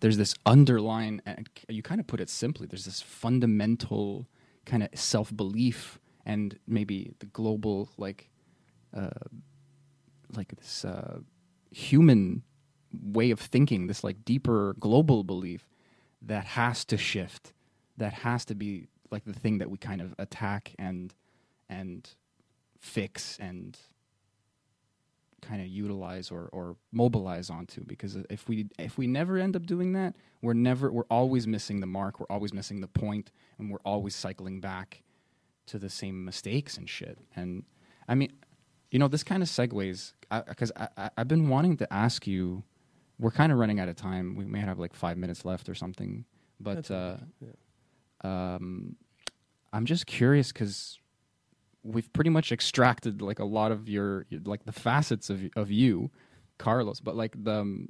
there's this underlying, you kind of put it simply, there's this fundamental kind of self-belief and maybe the global, like this human way of thinking, this like deeper global belief that has to shift, that has to be like the thing that we kind of attack and fix and kind of utilize or mobilize onto, because if we never end up doing that, we're always missing the mark, we're always missing the point, and we're always cycling back to the same mistakes and shit. And I mean, you know, this kind of segues, because I've been wanting to ask you, we're kind of running out of time, we may have like 5 minutes left or something, but I'm just curious because we've pretty much extracted like a lot of your like the facets of you, Carlos, but like the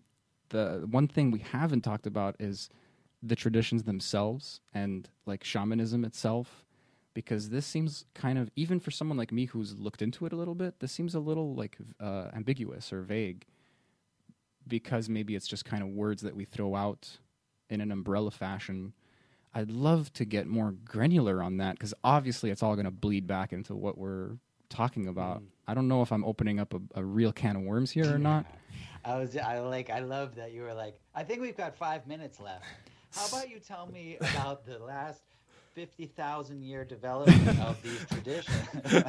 one thing we haven't talked about is the traditions themselves and like shamanism itself, because this seems kind of, even for someone like me who's looked into it a little bit, this seems a little like ambiguous or vague, because maybe it's just kind of words that we throw out in an umbrella fashion. I'd love to get more granular on that, because obviously it's all going to bleed back into what we're talking about. I don't know if I'm opening up a real can of worms here or not. I love that you were like, I think we've got 5 minutes left. How about you tell me about the last 50,000-year development of these traditions?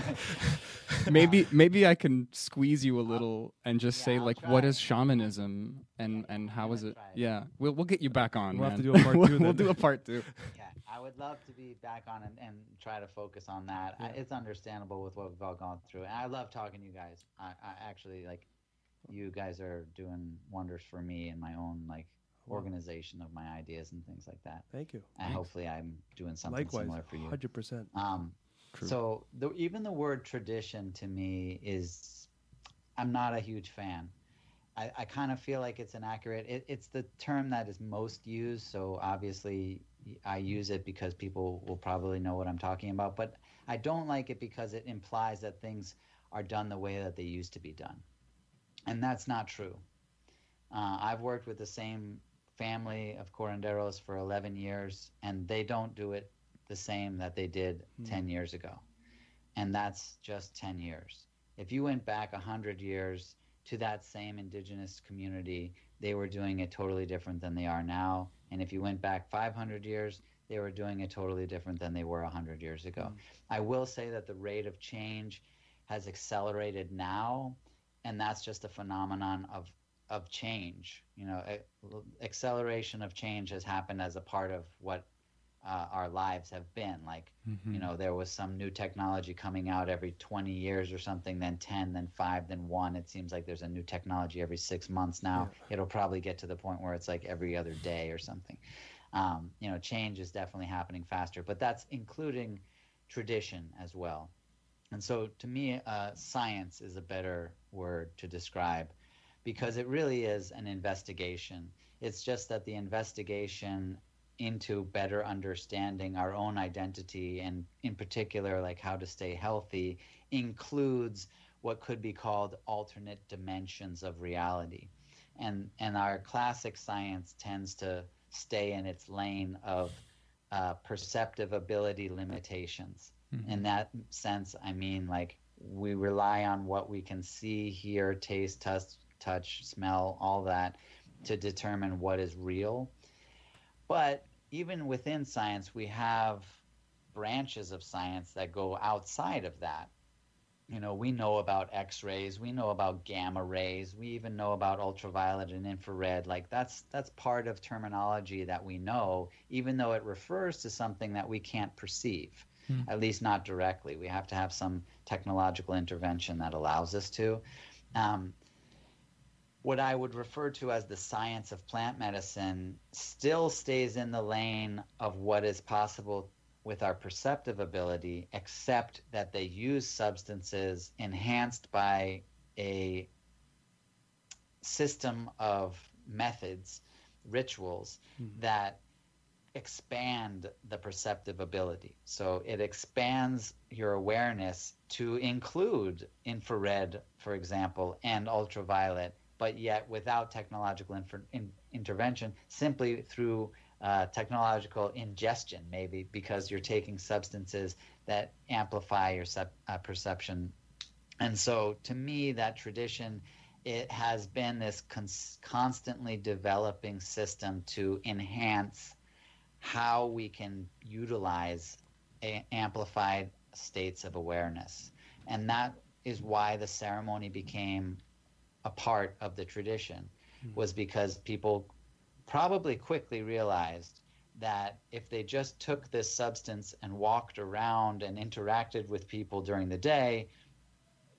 maybe I can squeeze you a little and just say, like, what is shamanism and how is it? Yeah, we'll get you back on. We'll have to do a part two. We'll do a part two. Yeah, I would love to be back on and try to focus on that. Yeah. It's understandable with what we've all gone through. And I love talking to you guys. I actually, like, you guys are doing wonders for me in my own, like, organization of my ideas and things like that. Thank you. And hopefully I'm doing something likewise, similar for you. 100%. True. So even the word tradition to me is, I'm not a huge fan. I kind of feel like it's inaccurate. It's the term that is most used. So obviously I use it because people will probably know what I'm talking about, but I don't like it because it implies that things are done the way that they used to be done. And that's not true. I've worked with the same family of curanderos for 11 years, and they don't do it the same that they did 10 years ago. And that's just 10 years. If you went back 100 years to that same indigenous community, they were doing it totally different than they are now. And if you went back 500 years, they were doing it totally different than they were 100 years ago. I will say that the rate of change has accelerated now, and that's just a phenomenon of change. You know, acceleration of change has happened as a part of what our lives have been like. You know, there was some new technology coming out every 20 years or something, then 10, then 5, then 1. It seems like there's a new technology every 6 months now. It'll probably get to the point where it's like every other day or something. you know, change is definitely happening faster, but that's including tradition as well. And so to me, science is a better word to describe, because it really is an investigation. It's just that the investigation into better understanding our own identity, and in particular, like how to stay healthy, includes what could be called alternate dimensions of reality. And our classic science tends to stay in its lane of perceptive ability limitations. Mm-hmm. In that sense, I mean, like, we rely on what we can see, hear, taste, touch, smell, all that, to determine what is real. But even within science, we have branches of science that go outside of that. You know, we know about X-rays, we know about gamma rays, we even know about ultraviolet and infrared. Like, that's part of terminology that we know, even though it refers to something that we can't perceive, at least not directly. We have to have some technological intervention that allows us to. What I would refer to as the science of plant medicine still stays in the lane of what is possible with our perceptive ability, except that they use substances enhanced by a system of methods, rituals, that expand the perceptive ability. So it expands your awareness to include infrared, for example, and ultraviolet, but yet without technological intervention, simply through technological ingestion, maybe, because you're taking substances that amplify your perception. And so to me, that tradition, it has been this constantly developing system to enhance how we can utilize amplified states of awareness. And that is why the ceremony became a part of the tradition, was because people probably quickly realized that if they just took this substance and walked around and interacted with people during the day,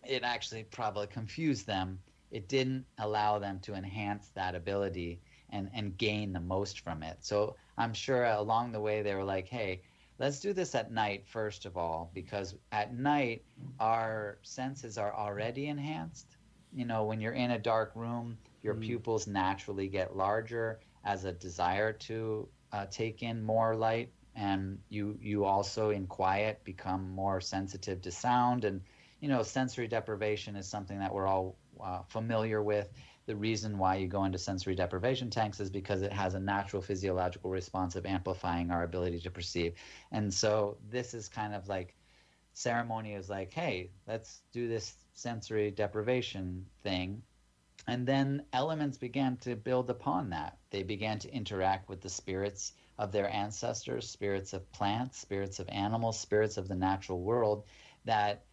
it actually probably confused them. It didn't allow them to enhance that ability and gain the most from it. So I'm sure along the way they were like, hey, let's do this at night, first of all, because at night our senses are already enhanced. You know, when you're in a dark room, your pupils naturally get larger as a desire to take in more light, and you also in quiet become more sensitive to sound. And, you know, sensory deprivation is something that we're all familiar with. The reason why you go into sensory deprivation tanks is because it has a natural physiological response of amplifying our ability to perceive. And so this is kind of like, ceremony is like, hey, let's do this sensory deprivation thing. And then elements began to build upon that. They began to interact with the spirits of their ancestors, spirits of plants, spirits of animals, spirits of the natural world that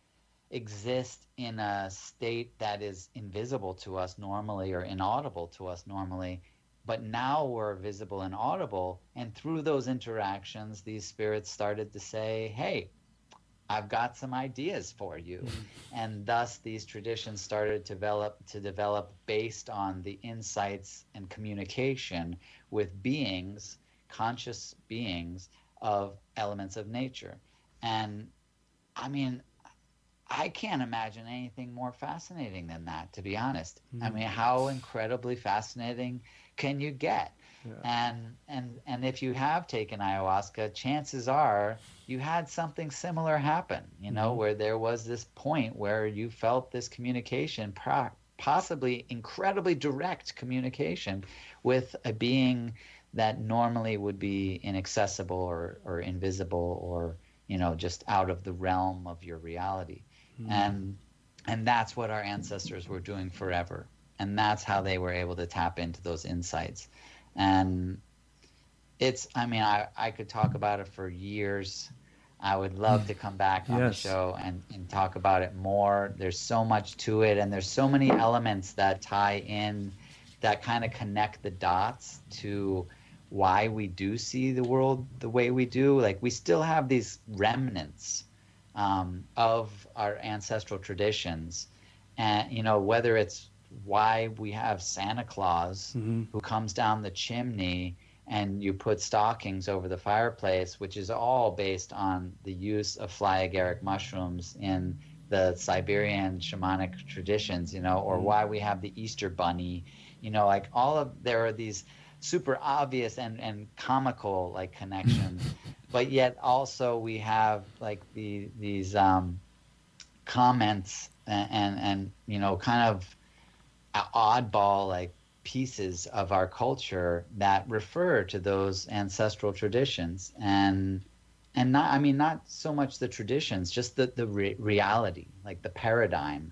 exist in a state that is invisible to us normally or inaudible to us normally. But now we're visible and audible. And through those interactions, these spirits started to say, hey, I've got some ideas for you. And thus these traditions started to develop based on the insights and communication with beings, conscious beings of elements of nature. And I mean, I can't imagine anything more fascinating than that, to be honest. I mean, how incredibly fascinating can you get? Yeah. And if you have taken ayahuasca, chances are you had something similar happen, you know, where there was this point where you felt this communication, possibly incredibly direct communication with a being that normally would be inaccessible or invisible or, you know, just out of the realm of your reality. And that's what our ancestors were doing forever. And that's how they were able to tap into those insights. And it's, I mean, I could talk about it for years. I would love to come back on the show and talk about it more. There's so much to it, and there's so many elements that tie in, that kind of connect the dots to why we do see the world the way we do. Like, we still have these remnants of our ancestral traditions. And, you know, whether it's why we have Santa Claus who comes down the chimney and you put stockings over the fireplace, which is all based on the use of fly agaric mushrooms in the Siberian shamanic traditions, you know, or why we have the Easter bunny, you know, like all of, there are these super obvious and comical like connections, but yet also we have like these comments and you know, kind of oddball like pieces of our culture that refer to those ancestral traditions, and not, I mean, not so much the traditions, just the reality, like the paradigm,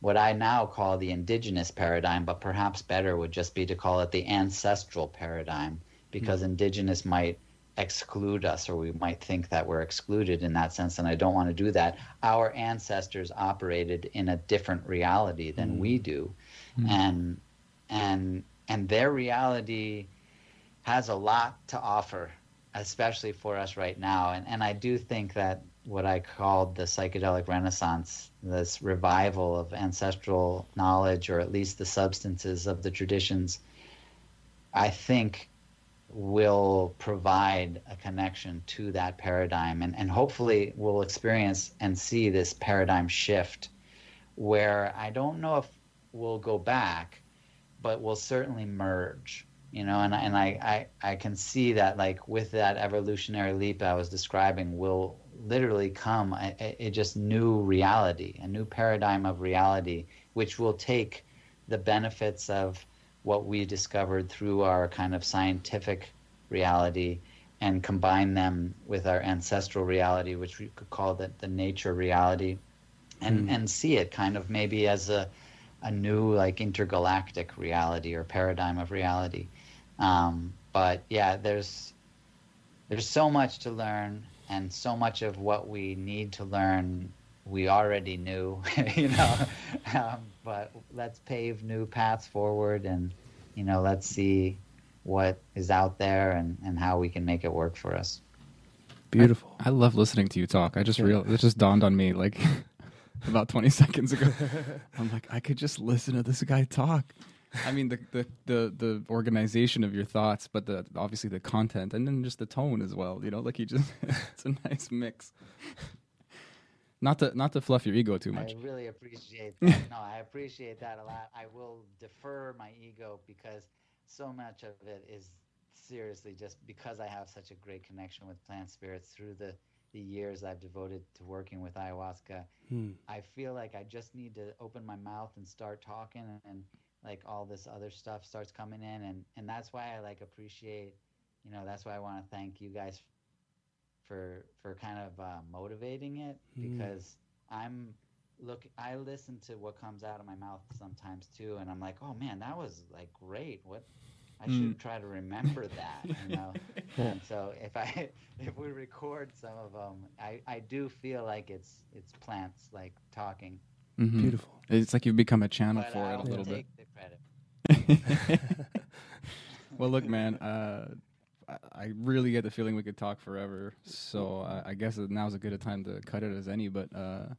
what I now call the indigenous paradigm, but perhaps better would just be to call it the ancestral paradigm, because indigenous might exclude us, or we might think that we're excluded in that sense, and I don't want to do that. Our ancestors operated in a different reality than we do, and their reality has a lot to offer, especially for us right now. And I do think that what I called the psychedelic renaissance, this revival of ancestral knowledge, or at least the substances of the traditions, I think will provide a connection to that paradigm. And hopefully we'll experience and see this paradigm shift, where I don't know if we'll go back, but we'll certainly merge. You know, and I can see that, like, with that evolutionary leap I was describing, will literally come a just new reality, a new paradigm of reality, which will take the benefits of what we discovered through our kind of scientific reality and combine them with our ancestral reality, which we could call the nature reality, and see it kind of maybe as a new, like, intergalactic reality or paradigm of reality. But yeah, there's so much to learn, and so much of what we need to learn we already knew, you know. But let's pave new paths forward, and, you know, let's see what is out there and how we can make it work for us. Beautiful. I love listening to you talk. I just realized, it just dawned on me, like, about 20 seconds ago. I'm like, I could just listen to this guy talk. I mean, the organization of your thoughts, but the obviously the content, and then just the tone as well. You know, like, you just it's a nice mix. Not to fluff your ego too much. I really appreciate that. No, I appreciate that a lot. I will defer my ego, because so much of it is seriously just because I have such a great connection with plant spirits through the years I've devoted to working with ayahuasca. I feel like I just need to open my mouth and start talking, and like all this other stuff starts coming in, and that's why I like appreciate, you know, that's why I want to thank you guys for kind of motivating it, because I listen to what comes out of my mouth sometimes too, and I'm like, oh man, that was like great, what I should try to remember that, you know. And so if we record some of them, I do feel like it's plants like talking. Beautiful. It's like you've become a channel but for it a little bit. Take the credit. Well, look, man, I really get the feeling we could talk forever. So I guess now's as good a time to cut it as any. But I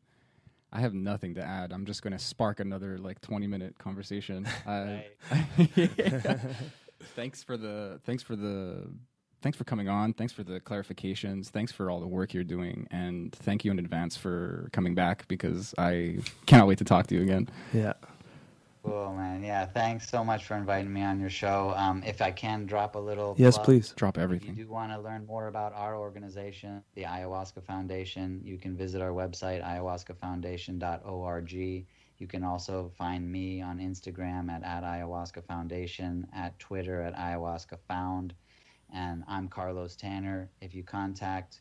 have nothing to add. I'm just going to spark another like 20-minute conversation. Yeah. Thanks for coming on. Thanks for the clarifications. Thanks for all the work you're doing, and thank you in advance for coming back, because I cannot wait to talk to you again. Yeah. Cool, man. Yeah. Thanks so much for inviting me on your show. If I can drop a little. Yes, please. Drop everything. If you do want to learn more about our organization, the Ayahuasca Foundation, you can visit our website, ayahuascafoundation.org. You can also find me on Instagram at @ayahuascafoundation, at Twitter at ayahuascafound. And I'm Carlos Tanner. If you contact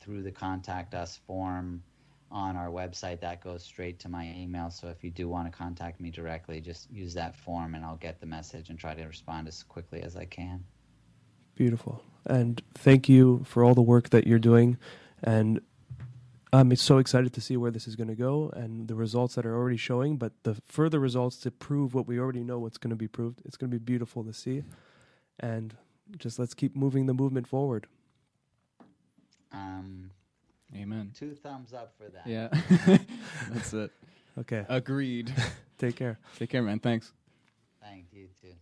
through the Contact Us form on our website, that goes straight to my email. So if you do want to contact me directly, just use that form, and I'll get the message and try to respond as quickly as I can. Beautiful. And thank you for all the work that you're doing. And I'm so excited to see where this is going to go and the results that are already showing, but the further results to prove what we already know what's going to be proved. It's going to be beautiful to see. And just let's keep moving the movement forward. Amen. 2 thumbs up for that. Yeah. That's it. Okay. Agreed. Take care. Take care, man. Thanks. Thank you, too.